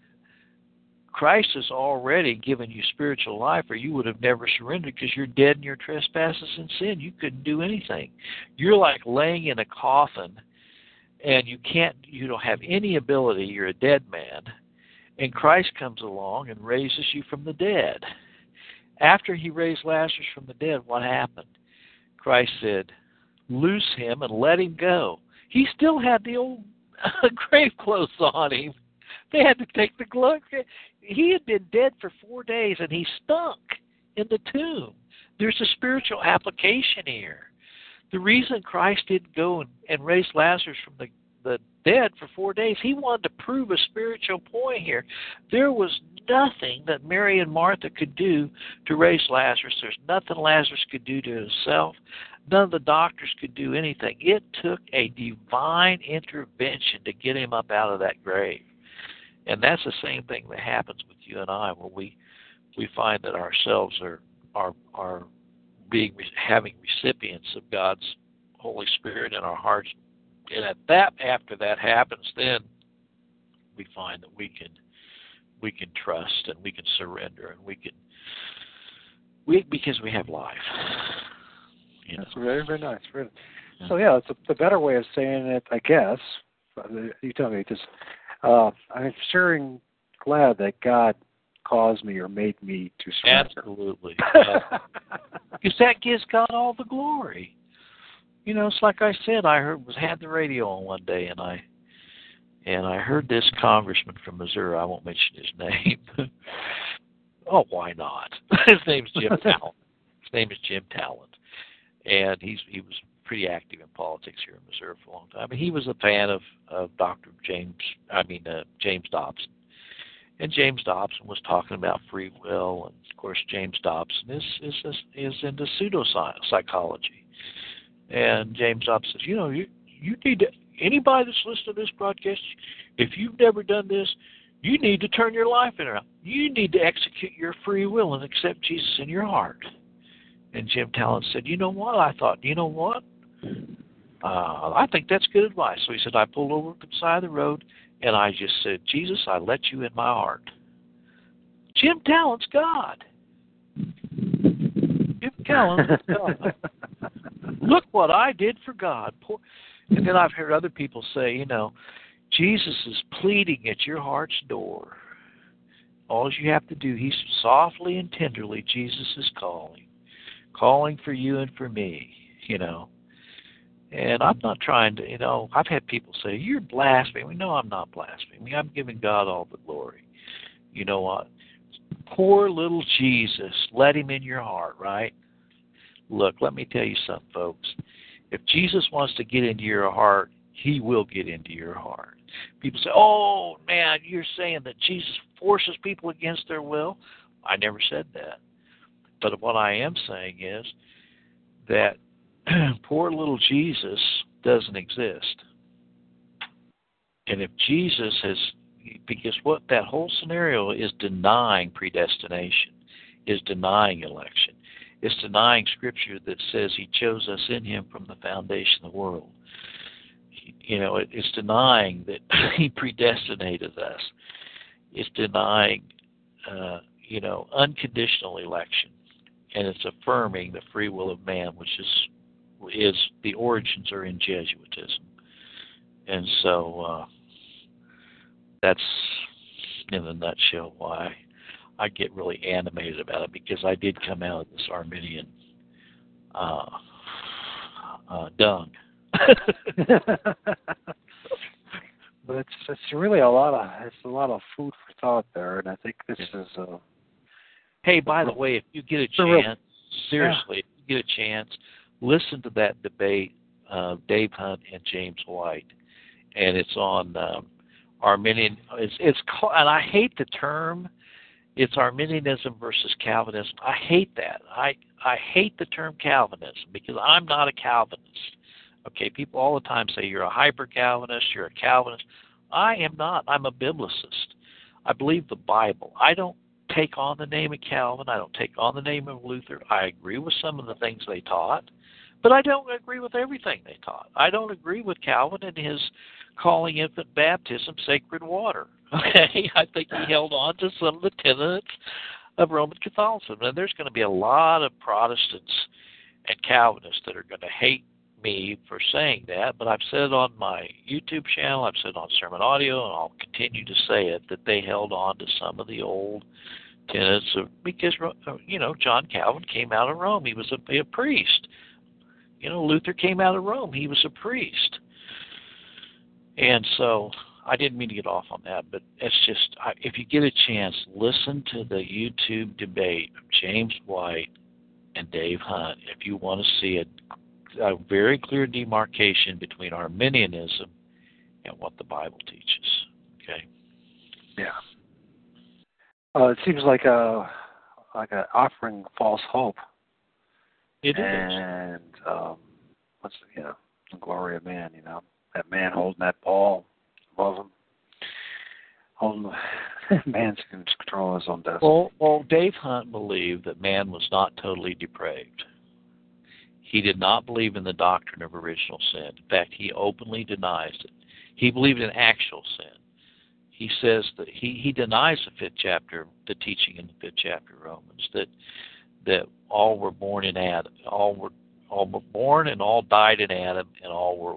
Christ has already given you spiritual life, or you would have never surrendered, because you're dead in your trespasses and sin. You couldn't do anything. You're like laying in a coffin, and you don't have any ability. You're a dead man. And Christ comes along and raises you from the dead. After He raised Lazarus from the dead, what happened? Christ said, "Loose him and let him go." He still had the old grave clothes on him. They had to take the gloves. He had been dead for 4 days, and he stunk. in the tomb. There's a spiritual application here. The reason Christ didn't go and raise Lazarus from the dead for 4 days, he wanted to prove a spiritual point here. There was nothing that Mary and Martha could do to raise Lazarus. There's nothing Lazarus could do to himself. None of the doctors could do anything. It took a divine intervention to get him up out of that grave. And that's the same thing that happens with you and I when we find that ourselves are having recipients of God's Holy Spirit in our hearts. And after that happens, then we find that we can trust and we can surrender and we can because we have life. You know? That's very, very nice. So yeah, it's the better way of saying it, I guess. You tell me. Just I'm sure glad that God caused me or made me to surrender. Absolutely, because that gives God all the glory. You know, it's like I said, I had the radio on one day, and I heard this congressman from Missouri. I won't mention his name. Oh, why not? His name's Jim Talent. And he was pretty active in politics here in Missouri for a long time. And he was a fan of James Dobson. And James Dobson was talking about free will, and of course James Dobson is into pseudopsychology. And James Dobson says, you know, you need to, anybody that's listening to this broadcast, if you've never done this, you need to turn your life around. You need to execute your free will and accept Jesus in your heart. And Jim Talent said, you know what? I thought, you know what? I think that's good advice. So he said, I pulled over to the side of the road, and I just said, Jesus, I let you in my heart. Jim Talent's God. Jim Talent's God. Look what I did for God. And then I've heard other people say, you know, Jesus is pleading at your heart's door. All you have to do, he's softly and tenderly, Jesus is calling for you and for me, you know. And I'm not trying to, you know, I've had people say, you're blaspheming. No, I'm not blaspheming. I'm giving God all the glory. You know what? Poor little Jesus, let him in your heart, right? Look, let me tell you something, folks. If Jesus wants to get into your heart, he will get into your heart. People say, oh, man, you're saying that Jesus forces people against their will? I never said that. But what I am saying is that poor little Jesus doesn't exist. And if Jesus has, because what that whole scenario is denying predestination, is denying election. It's denying Scripture that says he chose us in him from the foundation of the world. You know, it's denying that he predestinated us. It's denying, you know, unconditional election. And it's affirming the free will of man, which is the origins are in Jesuitism. And so that's, in a nutshell, why I get really animated about it, because I did come out of this Arminian dung. But it's really a lot of food for thought there, and I think this is. Hey, by the way, if you get a chance, seriously, if you get a chance, listen to that debate of Dave Hunt and James White, and it's on Arminian. It's called, and I hate the term. It's Arminianism versus Calvinism. I hate that. I hate the term Calvinism because I'm not a Calvinist. Okay, people all the time say you're a hyper-Calvinist, you're a Calvinist. I am not. I'm a biblicist. I believe the Bible. I don't take on the name of Calvin. I don't take on the name of Luther. I agree with some of the things they taught, but I don't agree with everything they taught. I don't agree with Calvin and his calling infant baptism sacred water. Okay, I think he held on to some of the tenets of Roman Catholicism. And there's going to be a lot of Protestants and Calvinists that are going to hate me for saying that, but I've said it on my YouTube channel, I've said it on Sermon Audio, and I'll continue to say it, that they held on to some of the old tenets of, because, you know, John Calvin came out of Rome. He was a priest. You know, Luther came out of Rome. He was a priest. And so I didn't mean to get off on that, but it's just, if you get a chance, listen to the YouTube debate of James White and Dave Hunt if you want to see a very clear demarcation between Arminianism and what the Bible teaches. Okay. Yeah. It seems like an offering false hope. It is. And what's the glory of man? That man holding that ball above him, holding man's control of his own destiny. Well, Dave Hunt believed that man was not totally depraved. He did not believe in the doctrine of original sin. In fact, he openly denies it. He believed in actual sin. He says that he denies the fifth chapter, the teaching in the fifth chapter of Romans, that all were born in Adam, all were born and all died in Adam, and all were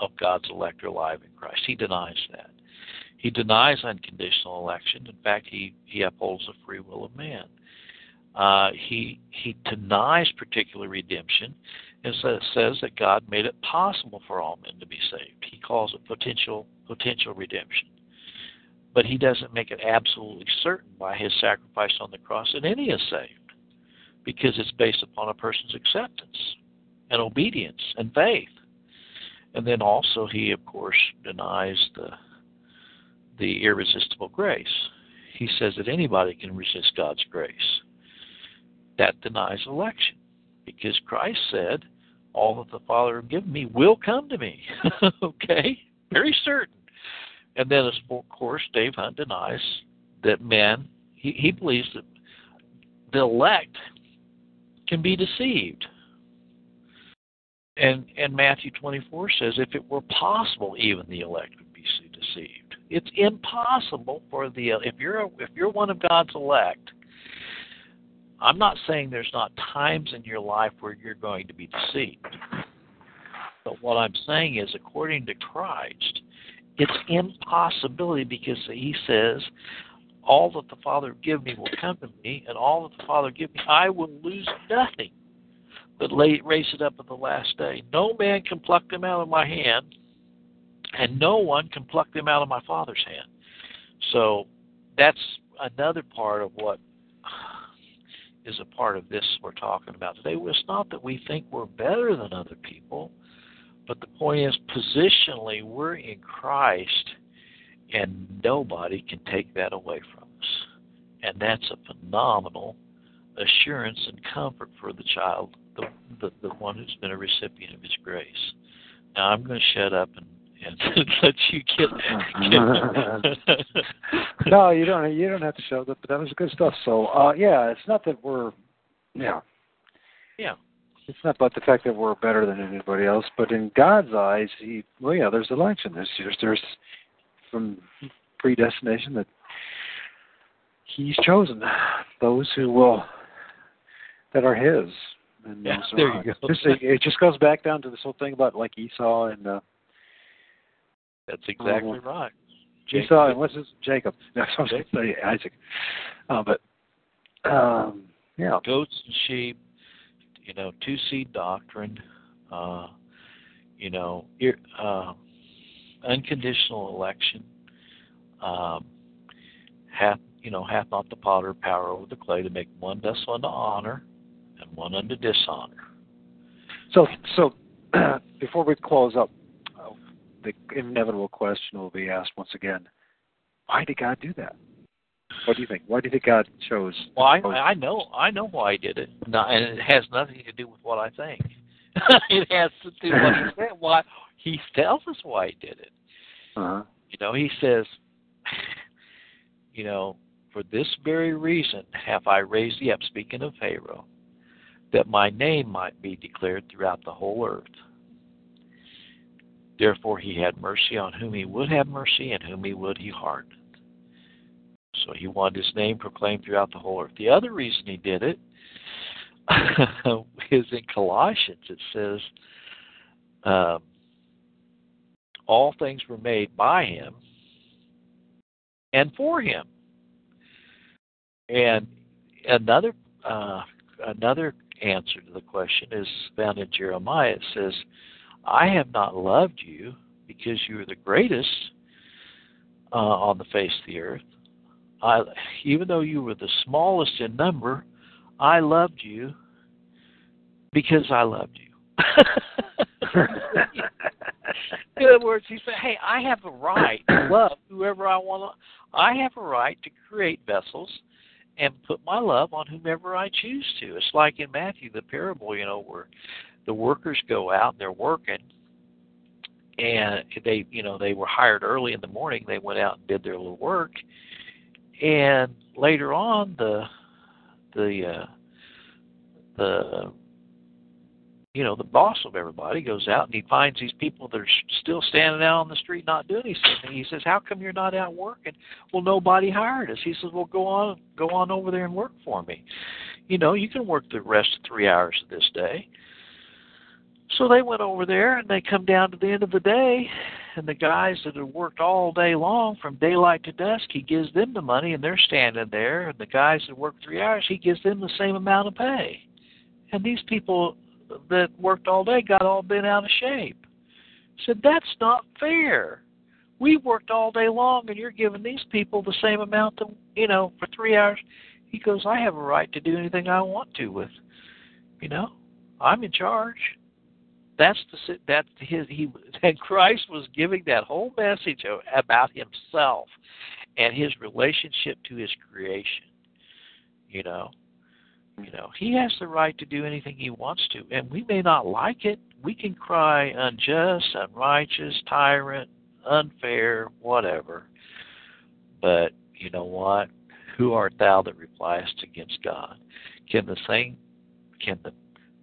of God's elect are alive in Christ. He denies that. He denies unconditional election. In fact, he upholds the free will of man. He denies particular redemption, and says that God made it possible for all men to be saved. He calls it potential redemption. But he doesn't make it absolutely certain by his sacrifice on the cross that any is saved, because it's based upon a person's acceptance and obedience and faith. And then also he, of course, denies the irresistible grace. He says that anybody can resist God's grace. That denies election, because Christ said, all that the Father has given me will come to me. Okay? Very certain. And then, of course, Dave Hunt denies that men, he believes that the elect can be deceived. And Matthew 24 says, if it were possible, even the elect would be deceived. It's impossible for if you're one of God's elect. I'm not saying there's not times in your life where you're going to be deceived. But what I'm saying is, according to Christ, it's impossibility, because he says, all that the Father give me will come to me, and all that the Father give me, I will lose nothing, but raise it up at the last day. No man can pluck them out of my hand, and no one can pluck them out of my Father's hand. So that's another part of what is a part of this we're talking about today. It's not that we think we're better than other people, but the point is, positionally, we're in Christ, and nobody can take that away from us. And that's a phenomenal assurance and comfort for the child, the one who's been a recipient of his grace. Now, I'm going to shut up and let you get No, you don't have to show that, but that was good stuff. So, it's not that we're, it's not about the fact that we're better than anybody else, but in God's eyes, there's election. There's from predestination that He's chosen those who will, that are His. And yeah, so there you go. It just goes back down to this whole thing about like Esau and. That's exactly right. Esau and what's his Jacob? No, I was going to say Isaac, goats and sheep. Two-seed doctrine, unconditional election, hath not the potter power over the clay to make one vessel unto honor and one unto dishonor. So, before we close up, the inevitable question will be asked once again, why did God do that? What do you think? Why do you think God chose? Well, I know why He did it, and it has nothing to do with what I think. It has to do with what He said. Why He tells us why He did it. Uh-huh. He says, for this very reason have I raised thee up, speaking of Pharaoh, that my name might be declared throughout the whole earth. Therefore He had mercy on whom He would have mercy, and whom He would He hardened. So He wanted His name proclaimed throughout the whole earth. The other reason He did it is in Colossians. It says, all things were made by Him and for Him. And another answer to the question is found in Jeremiah. It says, I have not loved you because you are the greatest, on the face of the earth. Even though you were the smallest in number, I loved you because I loved you. In other words, he said, hey, I have a right to love whoever I want to. I have a right to create vessels and put my love on whomever I choose to. It's like in Matthew, the parable, you know, where the workers go out and they're working, and they, you know, they were hired early in the morning. They went out and did their little work, and later on, the you know, the boss of everybody goes out and he finds these people that are still standing out on the street not doing anything. And he says, how come you're not out working? Well, nobody hired us. He says, well, go on over there and work for me. You know, you can work the rest of 3 hours of this day. So they went over there, and they come down to the end of the day, and the guys that had worked all day long from daylight to dusk, he gives them the money, and they're standing there. And the guys that worked 3 hours, he gives them the same amount of pay. And these people that worked all day got all bent out of shape. Said, that's not fair. We worked all day long, and you're giving these people the same amount, to, you know, for 3 hours. He goes, I have a right to do anything I want to with, you know, I'm in charge. And Christ was giving that whole message about himself and his relationship to his creation. You know, he has the right to do anything he wants to, and we may not like it. We can cry unjust, unrighteous, tyrant, unfair, whatever. But you know what? Who art thou that repliest against God? Can the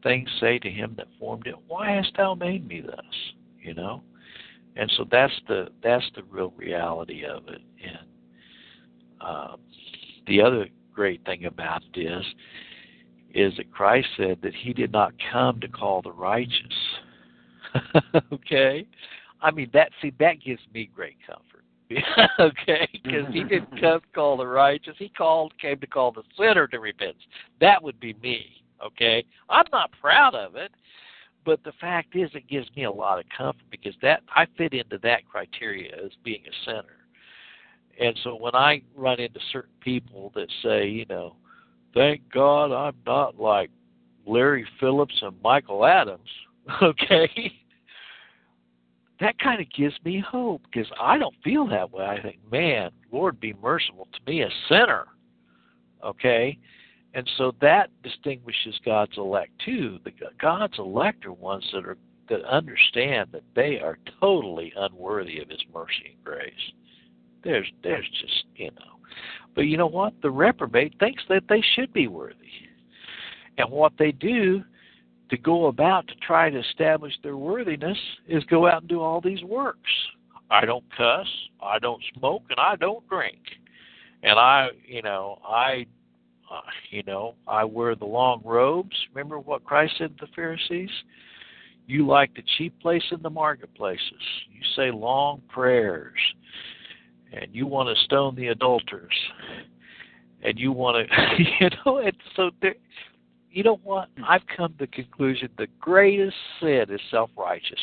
things say to him that formed it, why hast thou made me thus? You know? And so that's the real reality of it. And the other great thing about this is that Christ said that he did not come to call the righteous. Okay? I mean, that gives me great comfort. Okay? Because he didn't come to call the righteous. He came to call the sinner to repentance. That would be me. Okay, I'm not proud of it, but the fact is it gives me a lot of comfort because that I fit into that criteria as being a sinner. And so when I run into certain people that say, you know, thank God I'm not like Larry Phelps and Michael Adams, okay, that kind of gives me hope because I don't feel that way. I think, man, Lord, be merciful to me, a sinner, okay. And so that distinguishes God's elect, too. God's elect are ones that understand that they are totally unworthy of his mercy and grace. There's just, you know. But you know what? The reprobate thinks that they should be worthy. And what they do to go about to try to establish their worthiness is go out and do all these works. I don't cuss, I don't smoke, and I don't drink. And I wear the long robes. Remember what Christ said to the Pharisees? You like the cheap place in the marketplaces. You say long prayers. And you want to stone the adulterers. And you want to, you know, and so there, you know what? I've come to the conclusion the greatest sin is self-righteousness.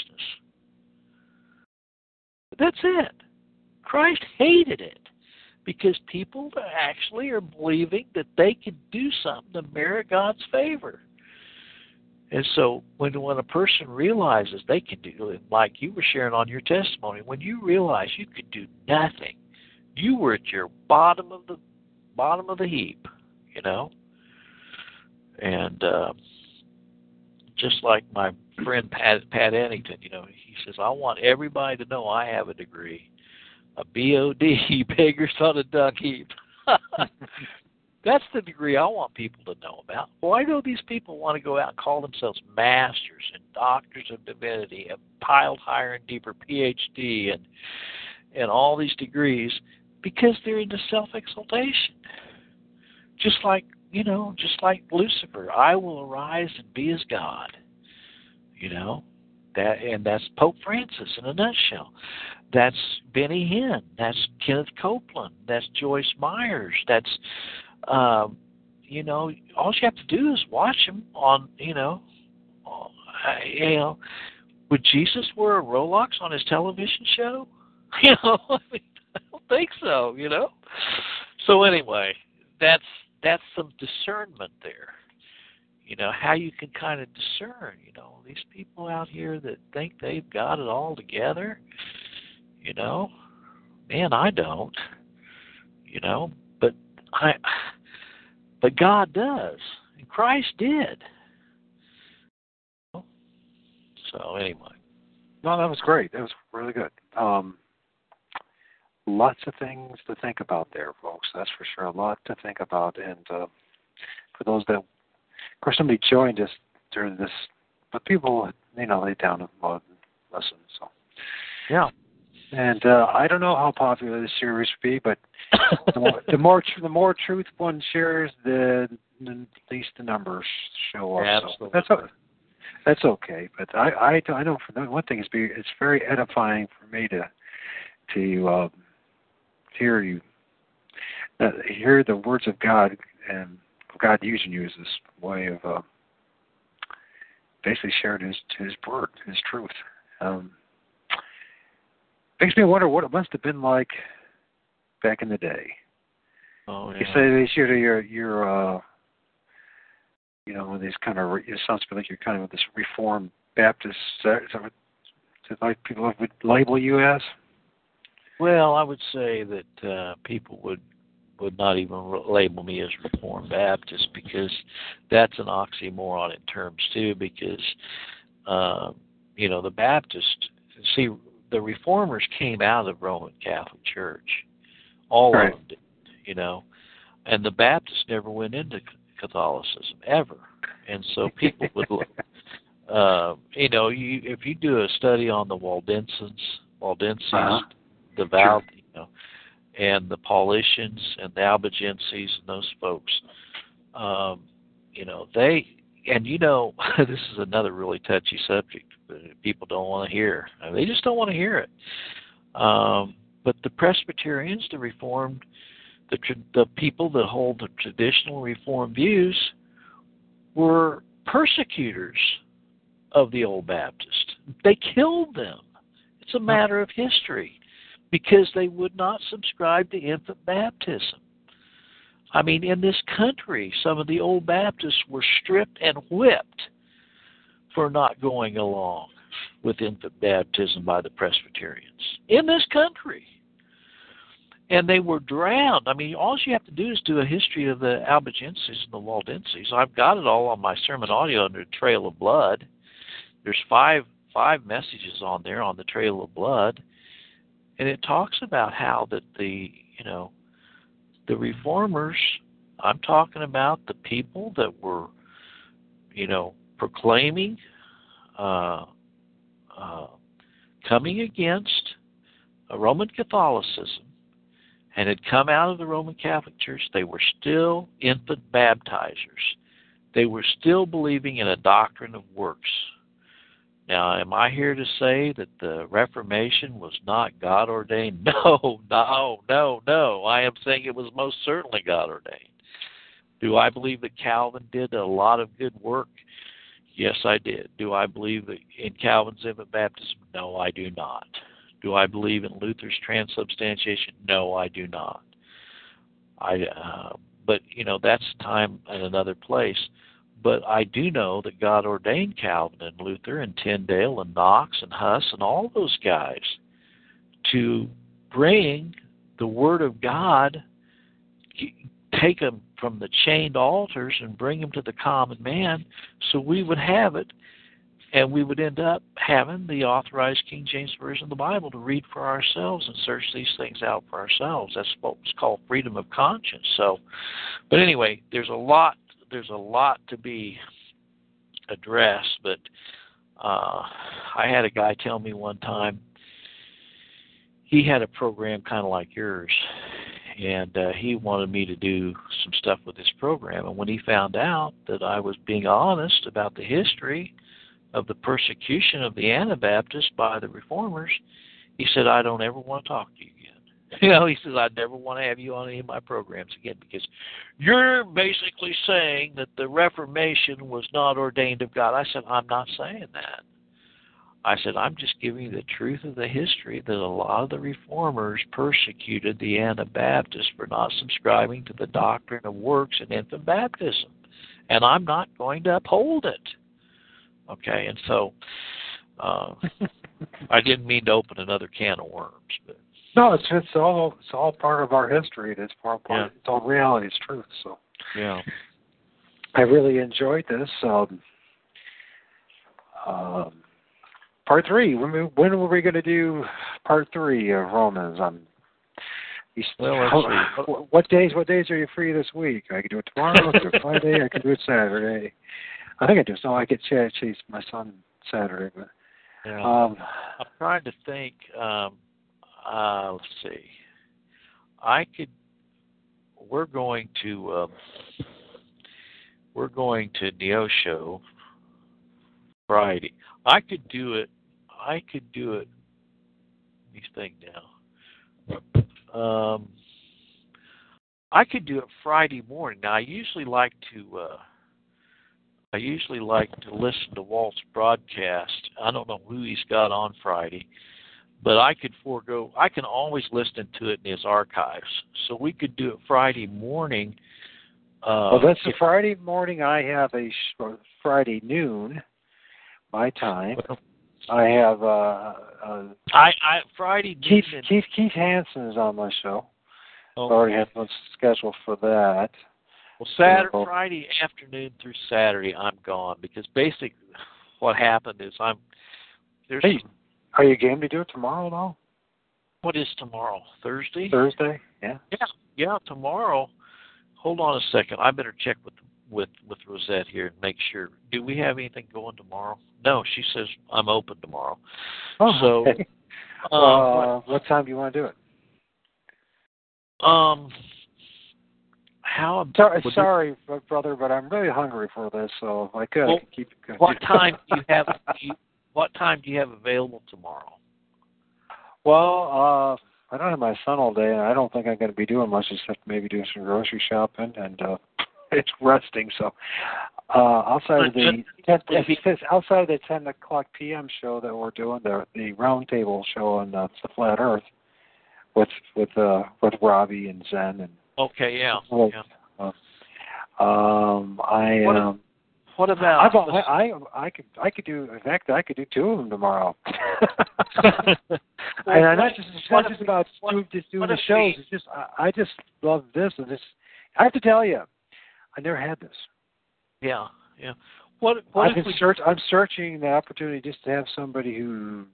That's it. Christ hated it. Because people actually are believing that they can do something to merit God's favor. And so when a person realizes they can do it, like you were sharing on your testimony, when you realize you could do nothing, you were at your bottom of the heap, you know. And just like my friend Pat Annington, you know, he says, I want everybody to know I have a degree. A B.O.D., beggars on a dung heap. That's the degree I want people to know about. Well, I know these people want to go out and call themselves masters and doctors of divinity and piled higher and deeper Ph.D. and all these degrees because they're into self-exaltation. Just like Lucifer, I will arise and be as God, you know. That's Pope Francis in a nutshell. That's Benny Hinn. That's Kenneth Copeland. That's Joyce Myers. That's, you know, all you have to do is watch them on, you know, would Jesus wear a Rolex on his television show? You know, I mean, I don't don't think so, you know? So anyway, that's some discernment there. You know, how you can kind of discern, you know, these people out here that think they've got it all together, you know. Man, I don't, you know, but God does, and Christ did. So anyway. No, that was great. That was really good. Lots of things to think about there, folks. That's for sure. A lot to think about. And for those that, of course, somebody joined us during this, but people, you know, lay down and listen. So, yeah. And I don't know how popular this series will be, but the more truth one shares, the least the numbers show up. Absolutely. So that's okay. But I know for one thing, it's very edifying for me to hear you hear the words of God and God using you as this way of basically sharing His word, His truth. Makes me wonder what it must have been like back in the day. Oh, yeah. You say this year your you know, these kind of, it sounds like you're kind of this Reformed Baptist. Is that what people would label you as? Well, I would say that people would not even label me as Reformed Baptist, because that's an oxymoron in terms too. Because you know, the Baptist, see, the Reformers came out of the Roman Catholic Church, all right. Of them did, you know, and the Baptists never went into Catholicism ever, and so people would, you know, if you do a study on the Waldenses, the Val, sure. You know, and the Paulicians and the Albigenses and those folks, you know, this is another really touchy subject that people don't want to hear. I mean, they just don't want to hear it. But the Presbyterians, the Reformed, the people that hold the traditional Reformed views were persecutors of the old Baptists. They killed them. It's a matter of history, because they would not subscribe to infant baptism. I mean, in this country, some of the old Baptists were stripped and whipped for not going along with infant baptism by the Presbyterians. In this country. And they were drowned. I mean, all you have to do is do a history of the Albigenses and the Waldenses. I've got it all on my sermon audio under Trail of Blood. There's five messages on there on the Trail of Blood, and it talks about how that the Reformers. I'm talking about the people that were, you know, proclaiming, coming against a Roman Catholicism. And had come out of the Roman Catholic Church. They were still infant baptizers. They were still believing in a doctrine of works. Now, am I here to say that the Reformation was not God ordained? No. I am saying it was most certainly God ordained. Do I believe that Calvin did a lot of good work? Yes, I did. Do I believe in Calvin's infant baptism? No, I do not. Do I believe in Luther's transubstantiation? No, I do not. But, you know, that's time and another place. But I do know that God ordained Calvin and Luther and Tyndale and Knox and Huss and all those guys to bring the Word of God, take them from the chained altars and bring them to the common man, so we would have it. And we would end up having the authorized King James Version of the Bible to read for ourselves and search these things out for ourselves. That's what was called freedom of conscience. So, but anyway, there's a lot to be addressed. But I had a guy tell me one time he had a program kind of like yours, and he wanted me to do some stuff with his program. And when he found out that I was being honest about the history of the persecution of the Anabaptists by the Reformers, he said, I don't ever want to talk to you again. You know, he says, I never want to have you on any of my programs again, because you're basically saying that the Reformation was not ordained of God. I said, I'm not saying that. I said, I'm just giving you the truth of the history that a lot of the reformers persecuted the Anabaptists for not subscribing to the doctrine of works and infant baptism, and I'm not going to uphold it. Okay, and so I didn't mean to open another can of worms. But. No, it's all part of our history. It's part it's all reality. It's truth. So yeah, I really enjoyed this. Part three. When were we going to do part three of Romans? What days are you free this week? I can do it tomorrow. I can do it Friday. I can do it Saturday. I think I do. So I get chase my son Saturday. But yeah. I'm trying to think. Let's see. We're going to Neosho Friday. I could do it. Let me think now. I could do it Friday morning. Now I usually like to listen to Walt's broadcast. I don't know who he's got on Friday, but I can always listen to it in his archives. So we could do it Friday morning. That's the Friday morning. I have a Friday noon, my time. I have I Friday noon. Keith Hansen is on my show. Okay. I already have one scheduled for that. Well, Friday afternoon through Saturday, I'm gone because basically what happened is are you game to do it tomorrow at all? What is tomorrow? Thursday? Thursday, yeah. Yeah, tomorrow. Hold on a second. I better check with Rosette here and make sure. Do we have anything going tomorrow? No, she says I'm open tomorrow. Oh, so, okay. What time do you want to do it? Sorry, brother, but I'm really hungry for this, so if I could, I could keep it going. What time do you have available tomorrow? Well, I don't have my son all day, and I don't think I'm going to be doing much except maybe doing some grocery shopping, and it's resting. So outside of the 10 o'clock p.m. show that we're doing, the roundtable show on the Flat Earth with Robbie and Zen and. Okay, yeah. What about? I could do. In fact, I could do two of them tomorrow. And I'm not just about doing the shows. It's just I just love this and this. I have to tell you, I never had this. Yeah, yeah. I'm searching the opportunity just to have somebody who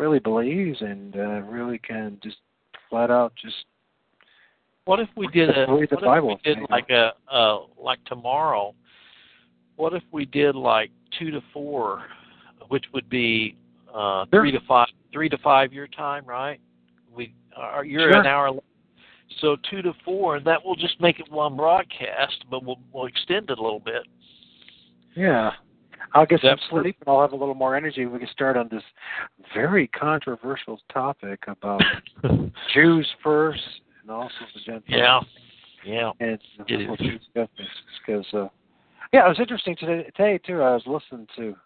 really believes and really can just flat out just. What if we did like tomorrow? What if we did like 2 to 4, which would be 3 to 5 your time, right? You're sure. An hour, so 2 to 4. That will just make it one broadcast, but we'll extend it a little bit. Yeah, I'll get some sleep and I'll have a little more energy. We can start on this very controversial topic about Jews first. And also the Gentiles. Yeah. And because it was interesting today too. I was listening to,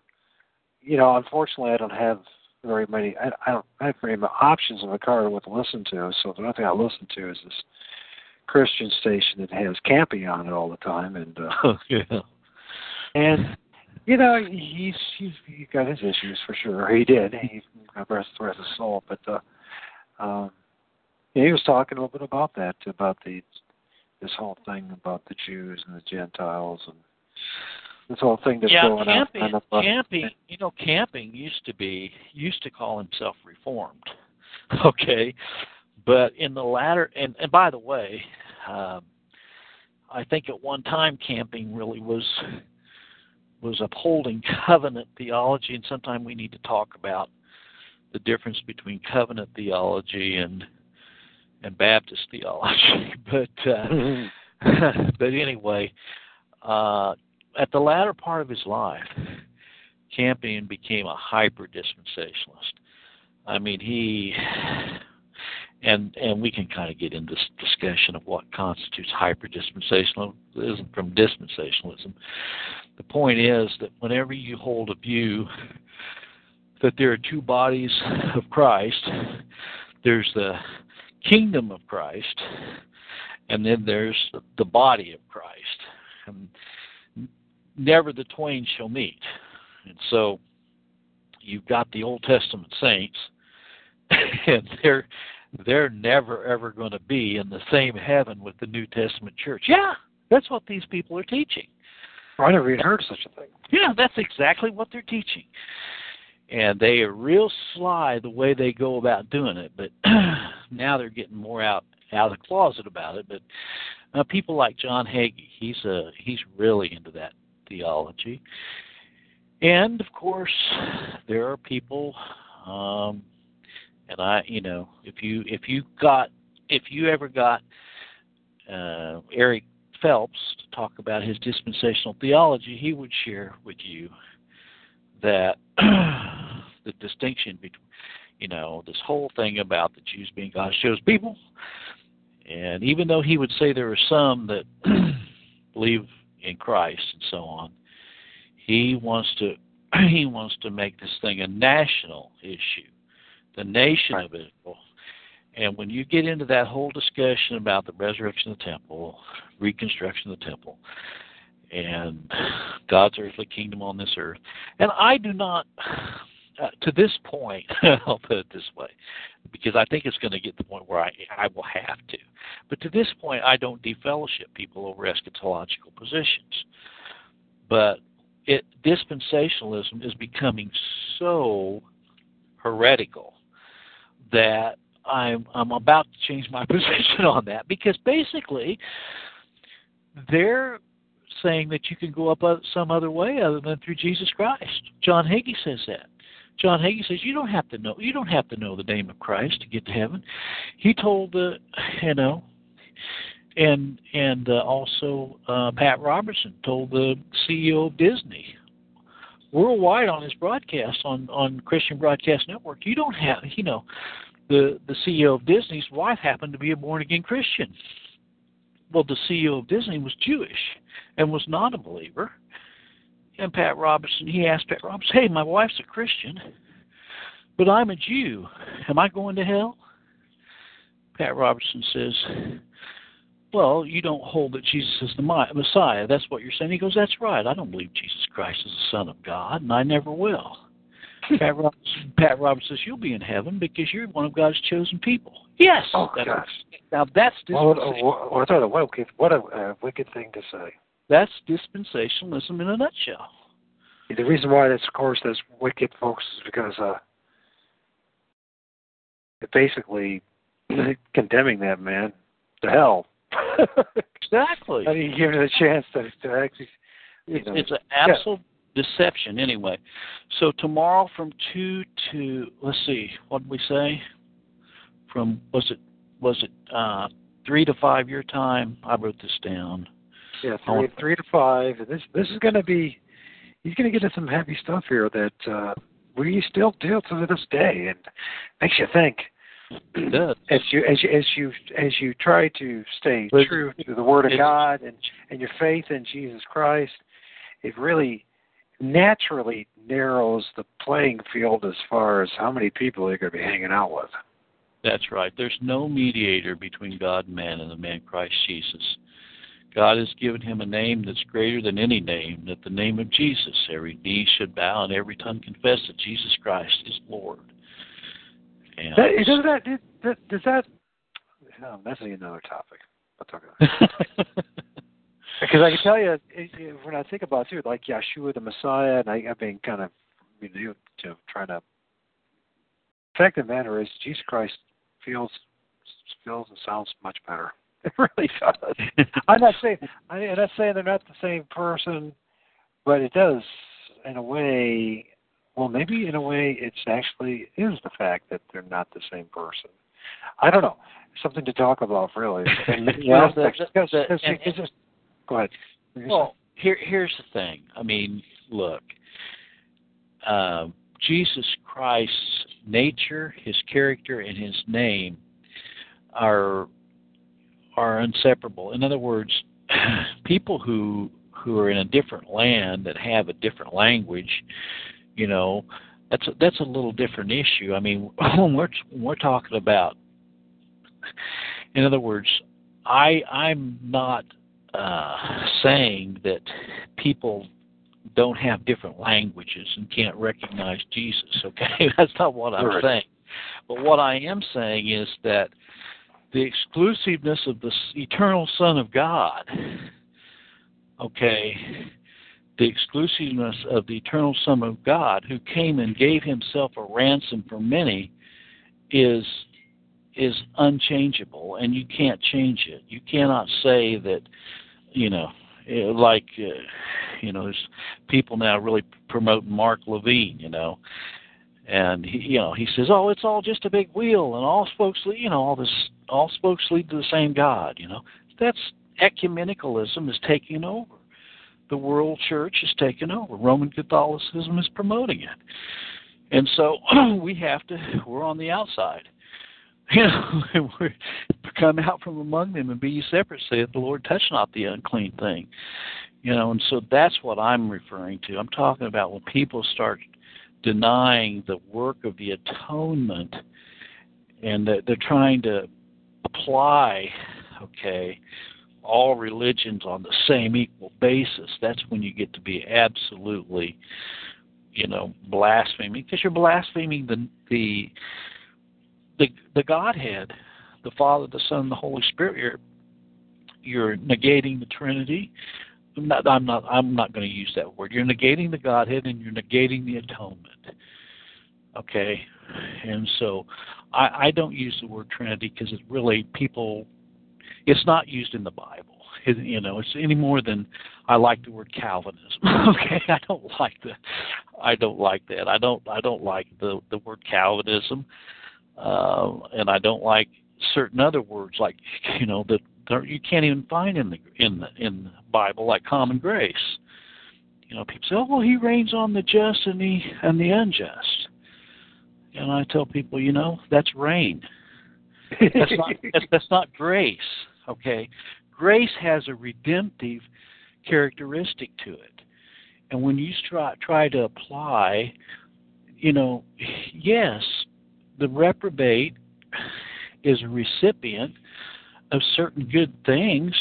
unfortunately, I don't have very many. I don't have very many options in the car what to listen to. So the only thing I listen to is this Christian station that has Camping on it all the time. And and he's got his issues for sure. He did. He rest the rest of his soul, but. Yeah, he was talking a little bit about that, about this whole thing about the Jews and the Gentiles and this whole thing that's going on. Camping used to call himself Reformed, okay? But in the latter, and by the way, I think at one time Camping really was upholding covenant theology, and sometime we need to talk about the difference between covenant theology and Baptist theology, but anyway, at the latter part of his life, Campion became a hyper dispensationalist. I mean, he and we can kind of get into this discussion of what constitutes hyper dispensationalism from dispensationalism. The point is that whenever you hold a view that there are two bodies of Christ. There's the kingdom of Christ, and then there's the body of Christ. And never the twain shall meet. And so you've got the Old Testament saints, and they're never, ever going to be in the same heaven with the New Testament church. Yeah, that's what these people are teaching. I never even heard of such a thing. Yeah, that's exactly what they're teaching. And they are real sly the way they go about doing it, but now they're getting more out of the closet about it. But people like John Hagee, he's really into that theology. And, of course, there are people, and I, you know, if you ever got Larry Phelps to talk about his dispensational theology, he would share with you that the distinction between, you know, this whole thing about the Jews being God's chosen people, and even though he would say there are some that believe in Christ and so on, he wants to make this thing a national issue, the nation of Israel. And when you get into that whole discussion about the resurrection of the temple, reconstruction of the temple, and God's earthly kingdom on this earth, and I do not, to this point, I'll put it this way, because I think it's going to get to the point where I will have to, but to this point I don't defellowship people over eschatological positions. But dispensationalism is becoming so heretical that I'm about to change my position on that, because basically they're saying that you can go up some other way other than through Jesus Christ. John Hagee says that. John Hagee says you don't have to know the name of Christ to get to heaven. He told also Pat Robertson told the CEO of Disney worldwide on his broadcast on Christian Broadcast Network, you don't have, you know, the CEO of Disney's wife happened to be a born-again Christian. Well, the CEO of Disney was Jewish and was not a believer. And Pat Robertson, he asked Pat Robertson, hey, my wife's a Christian, but I'm a Jew. Am I going to hell? Pat Robertson says, well, you don't hold that Jesus is the Messiah. That's what you're saying. He goes, that's right. I don't believe Jesus Christ is the Son of God, and I never will. Pat Robertson says, you'll be in heaven because you're one of God's chosen people. Yes. Oh, gosh. Now, that's dispensationalism. What a wicked thing to say. That's dispensationalism in a nutshell. The reason why that's, of course, that's wicked, folks, is because it basically condemning that man to hell. Exactly. I mean, giving him a chance to actually... It's an absolute... deception, anyway. So tomorrow from 2 to, let's see, what did we say? From, was it 3 to 5 your time? I wrote this down. Yeah, 3 to 5. This is going to be, he's going to get into some heavy stuff here that we still deal to this day, and makes you think. It does. As you try to stay true to the Word of God and your faith in Jesus Christ, it really naturally narrows the playing field as far as how many people they're going to be hanging out with. That's right. There's no mediator between God and man and the man Christ Jesus. God has given him a name that's greater than any name, that the name of Jesus, every knee should bow and every tongue confess that Jesus Christ is Lord. And that's another topic. I'll talk about that. Because I can tell you, when I think about it, like Yeshua the Messiah, and I've been kind of trying to. The fact of the matter is, Jesus Christ feels and sounds much better. It really does. I'm not saying they're not the same person, but it does in a way. Well, maybe in a way, it's actually is the fact that they're not the same person. I don't know. Something to talk about, really. Go ahead. Well, here's the thing. I mean, look, Jesus Christ's nature, his character, and his name are inseparable. In other words, people who are in a different land that have a different language, you know, That's a little different issue. I mean, we're talking about, in other words, I'm not saying that people don't have different languages and can't recognize Jesus, okay? That's not what I'm saying. But what I am saying is that the exclusiveness of the eternal Son of God, okay, the exclusiveness of the eternal Son of God who came and gave himself a ransom for many is unchangeable, and you can't change it. You cannot say that, there's people now really promote Mark Levine, and he says, oh, it's all just a big wheel, and all spokes lead to the same God, That's ecumenicalism is taking over. The world church is taking over. Roman Catholicism is promoting it, and so we're on the outside. Come out from among them and be ye separate, saith the Lord, touch not the unclean thing. And so that's what I'm referring to. I'm talking about when people start denying the work of the atonement and that they're trying to apply, all religions on the same equal basis. That's when you get to be absolutely, blaspheming, because you're blaspheming the Godhead, the Father, the Son, the Holy Spirit. You're negating the Trinity. I'm not going to use that word. You're negating the Godhead and you're negating the atonement. Okay, and so I don't use the word Trinity because it's really people. It's not used in the Bible. It's any more than I like the word Calvinism. Okay, I don't like that. I don't like the word Calvinism. And I don't like certain other words like that you can't even find in the Bible, like common grace. People say, "Oh, well, he reigns on the just and the unjust," and I tell people, that's reign. That's not grace. Okay, grace has a redemptive characteristic to it, and when you try to apply, yes. The reprobate is a recipient of certain good things,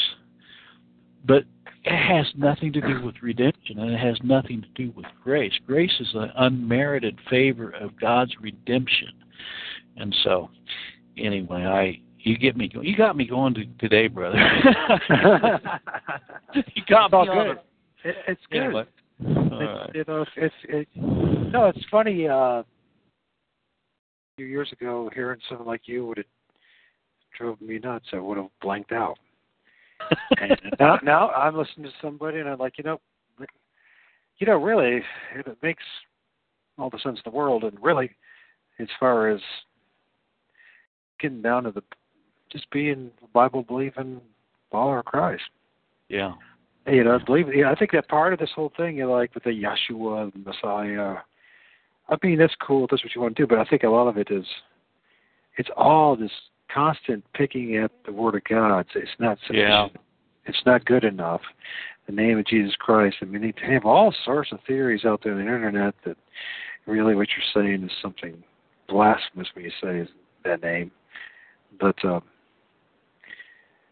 but it has nothing to do with redemption, and it has nothing to do with grace. Grace is an unmerited favor of God's redemption. And so, anyway, you got me going today, brother. You got me on it. It's good. Anyway. It's funny. Few years ago, hearing someone like you would have drove me nuts. I would have blanked out. And now I'm listening to somebody, and I'm like, really, it makes all the sense in the world. And really, as far as getting down to just being Bible believing follower of Christ, yeah, I think that part of this whole thing, like with the Yeshua, the Messiah. That's cool if that's what you want to do, but I think a lot of it is, it's all this constant picking at the Word of God. It's not sufficient. Yeah. It's not good enough. The name of Jesus Christ. They have all sorts of theories out there on the internet that really what you're saying is something blasphemous when you say that name. But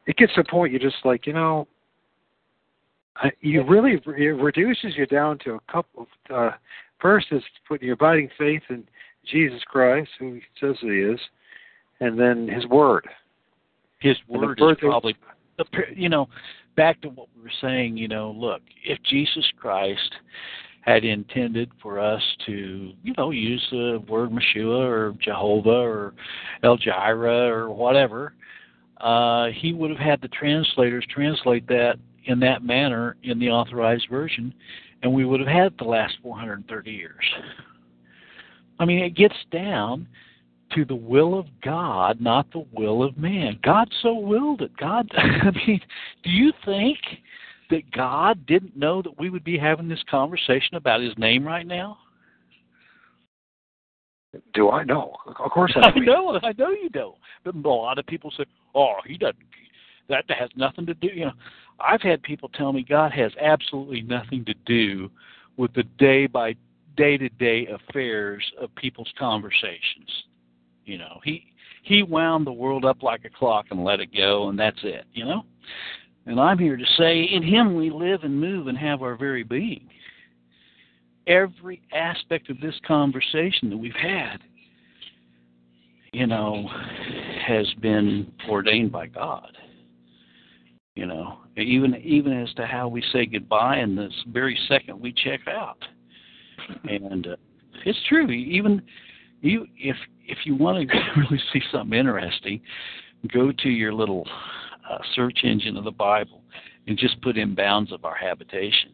it gets to a point you're just like, it reduces you down to a couple of. First is putting your abiding faith in Jesus Christ, who he says he is, and then his word. His word is probably, back to what we were saying, look, if Jesus Christ had intended for us to, use the word Meshua or Jehovah or El Jireh or whatever, he would have had the translators translate that in that manner in the Authorized Version, and we would have had the last 430 years. It gets down to the will of God, not the will of man. God so willed it. Do you think that God didn't know that we would be having this conversation about his name right now? Do I know? Of course I do. I know you don't. But a lot of people say, oh, he doesn't. That has nothing to do, I've had people tell me God has absolutely nothing to do with the day by day-to-day affairs of people's conversations. You know, he wound the world up like a clock and let it go, and that's it, you know? And I'm here to say, in him we live and move and have our very being. Every aspect of this conversation that we've had, you know, has been ordained by God. You know, even as to how we say goodbye in this very second we check out. And it's true. Even you, if you want to really see something interesting, go to your little search engine of the Bible and just put in bounds of our habitation.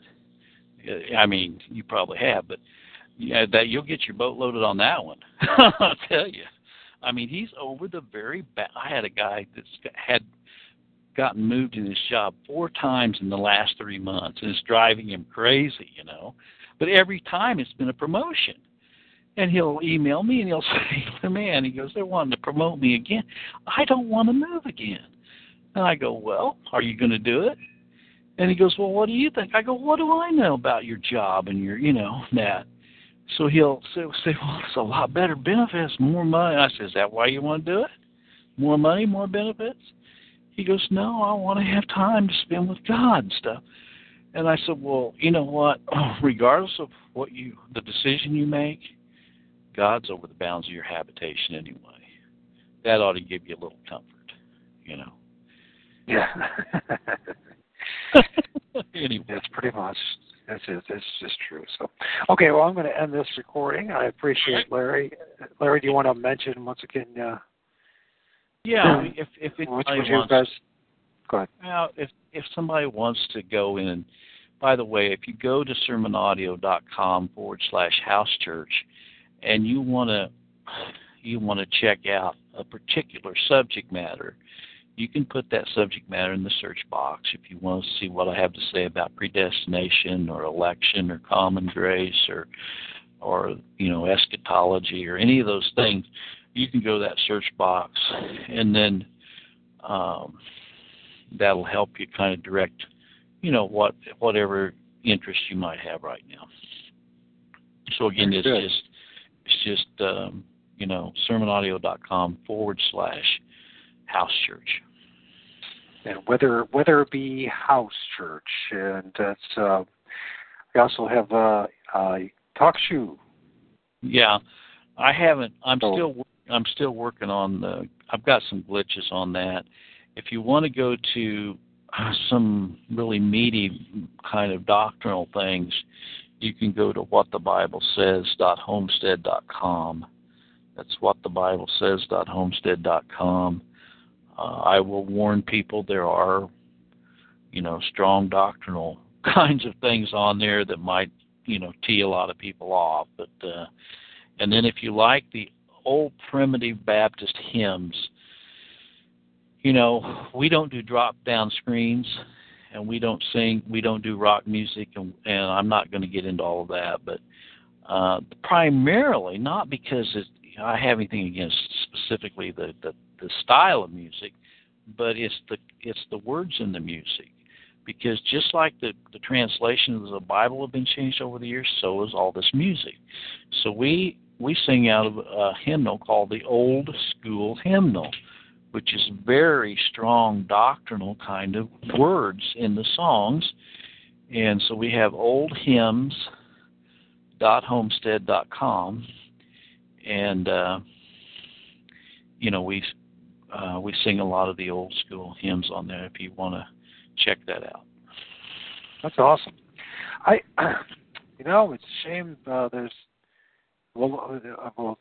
I mean, you probably have, but yeah, that you'll get your boat loaded on that one. I'll tell you. I mean, he's over the very back. I had a guy that had gotten moved in his job 4 times in the last 3 months, and it's driving him crazy, you know. But every time it's been a promotion. And he'll email me and he'll say, man, he goes, they're wanting to promote me again. I don't want to move again. And I go, well, are you going to do it? And he goes, well, what do you think? I go, what do I know about your job and your, you know, that? So he'll say, well, it's a lot better benefits, more money. I said, is that why you want to do it? More money, more benefits? He goes, no, I want to have time to spend with God and stuff. And I said, well, you know what? Regardless of what the decision you make, God's over the bounds of your habitation anyway. That ought to give you a little comfort, you know. Yeah. Anyway. That's pretty much. That's just true. So, okay, well, I'm going to end this recording. I appreciate Larry. Larry, do you want to mention once again? Yeah, if anybody wants. Go ahead. Now, if somebody wants to go in, and by the way, if you go to sermonaudio.com/housechurch, and you want to check out a particular subject matter, you can put that subject matter in the search box if you want to see what I have to say about predestination or election or common grace or you know, eschatology or any of those things. You can go to that search box, and then that'll help you kind of direct, you know, whatever interest you might have right now. So again, it's just you know, sermonaudio.com/housechurch. And whether it be house church, and that's we also have talk shoe. Yeah, I haven't. I'm still working on the. I've got some glitches on that. If you want to go to some really meaty kind of doctrinal things, you can go to whatthebiblesays.homestead.com. That's whatthebiblesays.homestead.com. I will warn people there are, you know, strong doctrinal kinds of things on there that might, you know, tee a lot of people off. But and then if you like the old primitive Baptist hymns, you know, we don't do drop-down screens, and we don't sing, we don't do rock music, and I'm not going to get into all of that. But primarily, not because I have anything against specifically the style of music, but it's the words in the music, because just like the translations of the Bible have been changed over the years, so is all this music. So we sing out of a hymnal called the Old School Hymnal, which is very strong doctrinal kind of words in the songs. And so we have oldhymns.homestead.com, and you know, we sing a lot of the old school hymns on there if you want to check that out. That's awesome. You know, it's a shame well,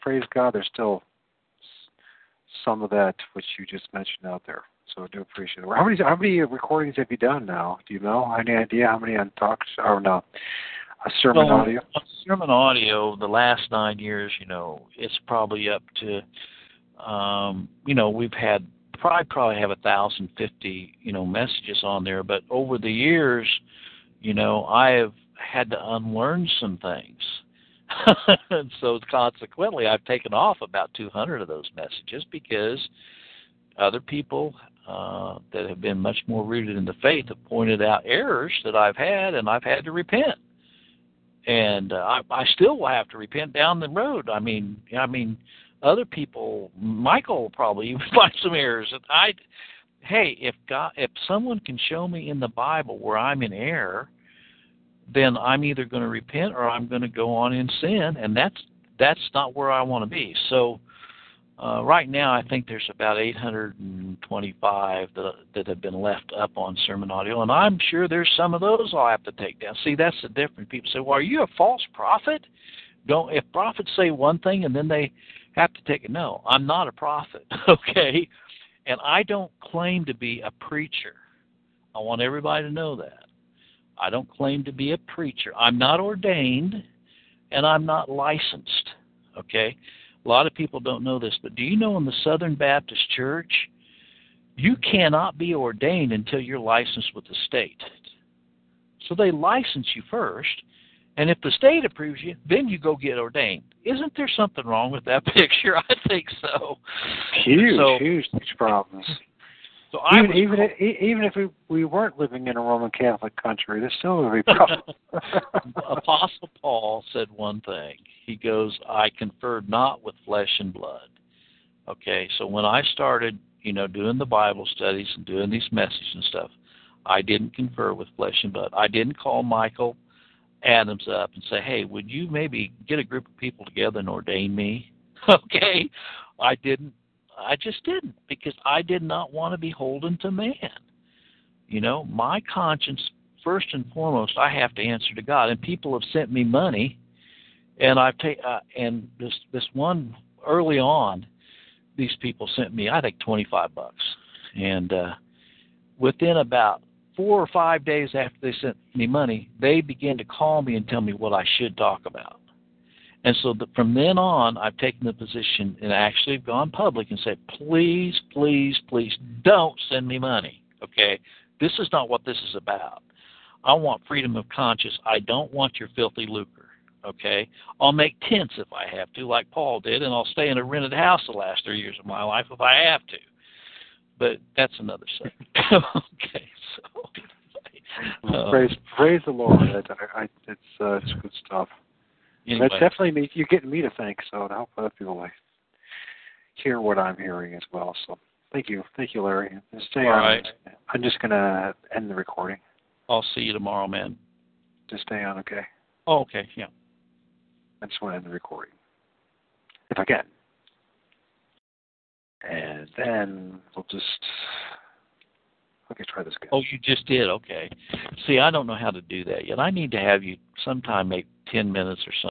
praise God, there's still some of that which you just mentioned out there. So I do appreciate it. How many recordings have you done now? Do you know? Any idea how many on talks or no? Sermon audio. Sermon audio. The last 9 years, you know, it's probably up to, you know, we've had probably have 1,050, you know, messages on there. But over the years, you know, I have had to unlearn some things. And so consequently, I've taken off about 200 of those messages, because other people that have been much more rooted in the faith have pointed out errors that I've had, and I've had to repent. And I still will have to repent down the road. I mean, other people, Michael probably even find some errors. If someone can show me in the Bible where I'm in error, then I'm either going to repent or I'm going to go on in sin, and that's not where I want to be. So right now, I think there's about 825 that have been left up on Sermon Audio, and I'm sure there's some of those I'll have to take down. See, that's the difference. People say, well, are you a false prophet? If prophets say one thing and then they have to take it, no, I'm not a prophet, okay? And I don't claim to be a preacher. I want everybody to know that. I don't claim to be a preacher. I'm not ordained, and I'm not licensed, okay? A lot of people don't know this, but do you know in the Southern Baptist Church, you cannot be ordained until you're licensed with the state. So they license you first, and if the state approves you, then you go get ordained. Isn't there something wrong with that picture? I think so. Huge problems. So even if we weren't living in a Roman Catholic country, there's still a problem. Apostle Paul said one thing. He goes, I conferred not with flesh and blood. Okay, so when I started, doing the Bible studies and doing these messages and stuff, I didn't confer with flesh and blood. I didn't call Michael Adams up and say, hey, would you maybe get a group of people together and ordain me? Okay, I just didn't, because I did not want to be beholden to man. My conscience, first and foremost, I have to answer to God. And people have sent me money, and and this one early on, these people sent me, I think, $25, and within about 4 or 5 days after they sent me money, they began to call me and tell me what I should talk about. And so from then on, I've taken the position and actually gone public and said, please, please, please don't send me money, okay? This is not what this is about. I want freedom of conscience. I don't want your filthy lucre, okay? I'll make tents if I have to, like Paul did, and I'll stay in a rented house the last 3 years of my life if I have to. But that's another subject. Okay, so. Praise the Lord. It's good stuff. Anyway. That's definitely, you're getting me to think, so to help other people hear what I'm hearing as well. So thank you, Larry. Stay on. Right. I'm just gonna end the recording. I'll see you tomorrow, man. Just stay on, okay? Oh, okay, yeah. I just want to end the recording, if I can. And then we'll just try this again. Oh, you just did, okay. See, I don't know how to do that yet. I need to have you sometime make 10 minutes or something.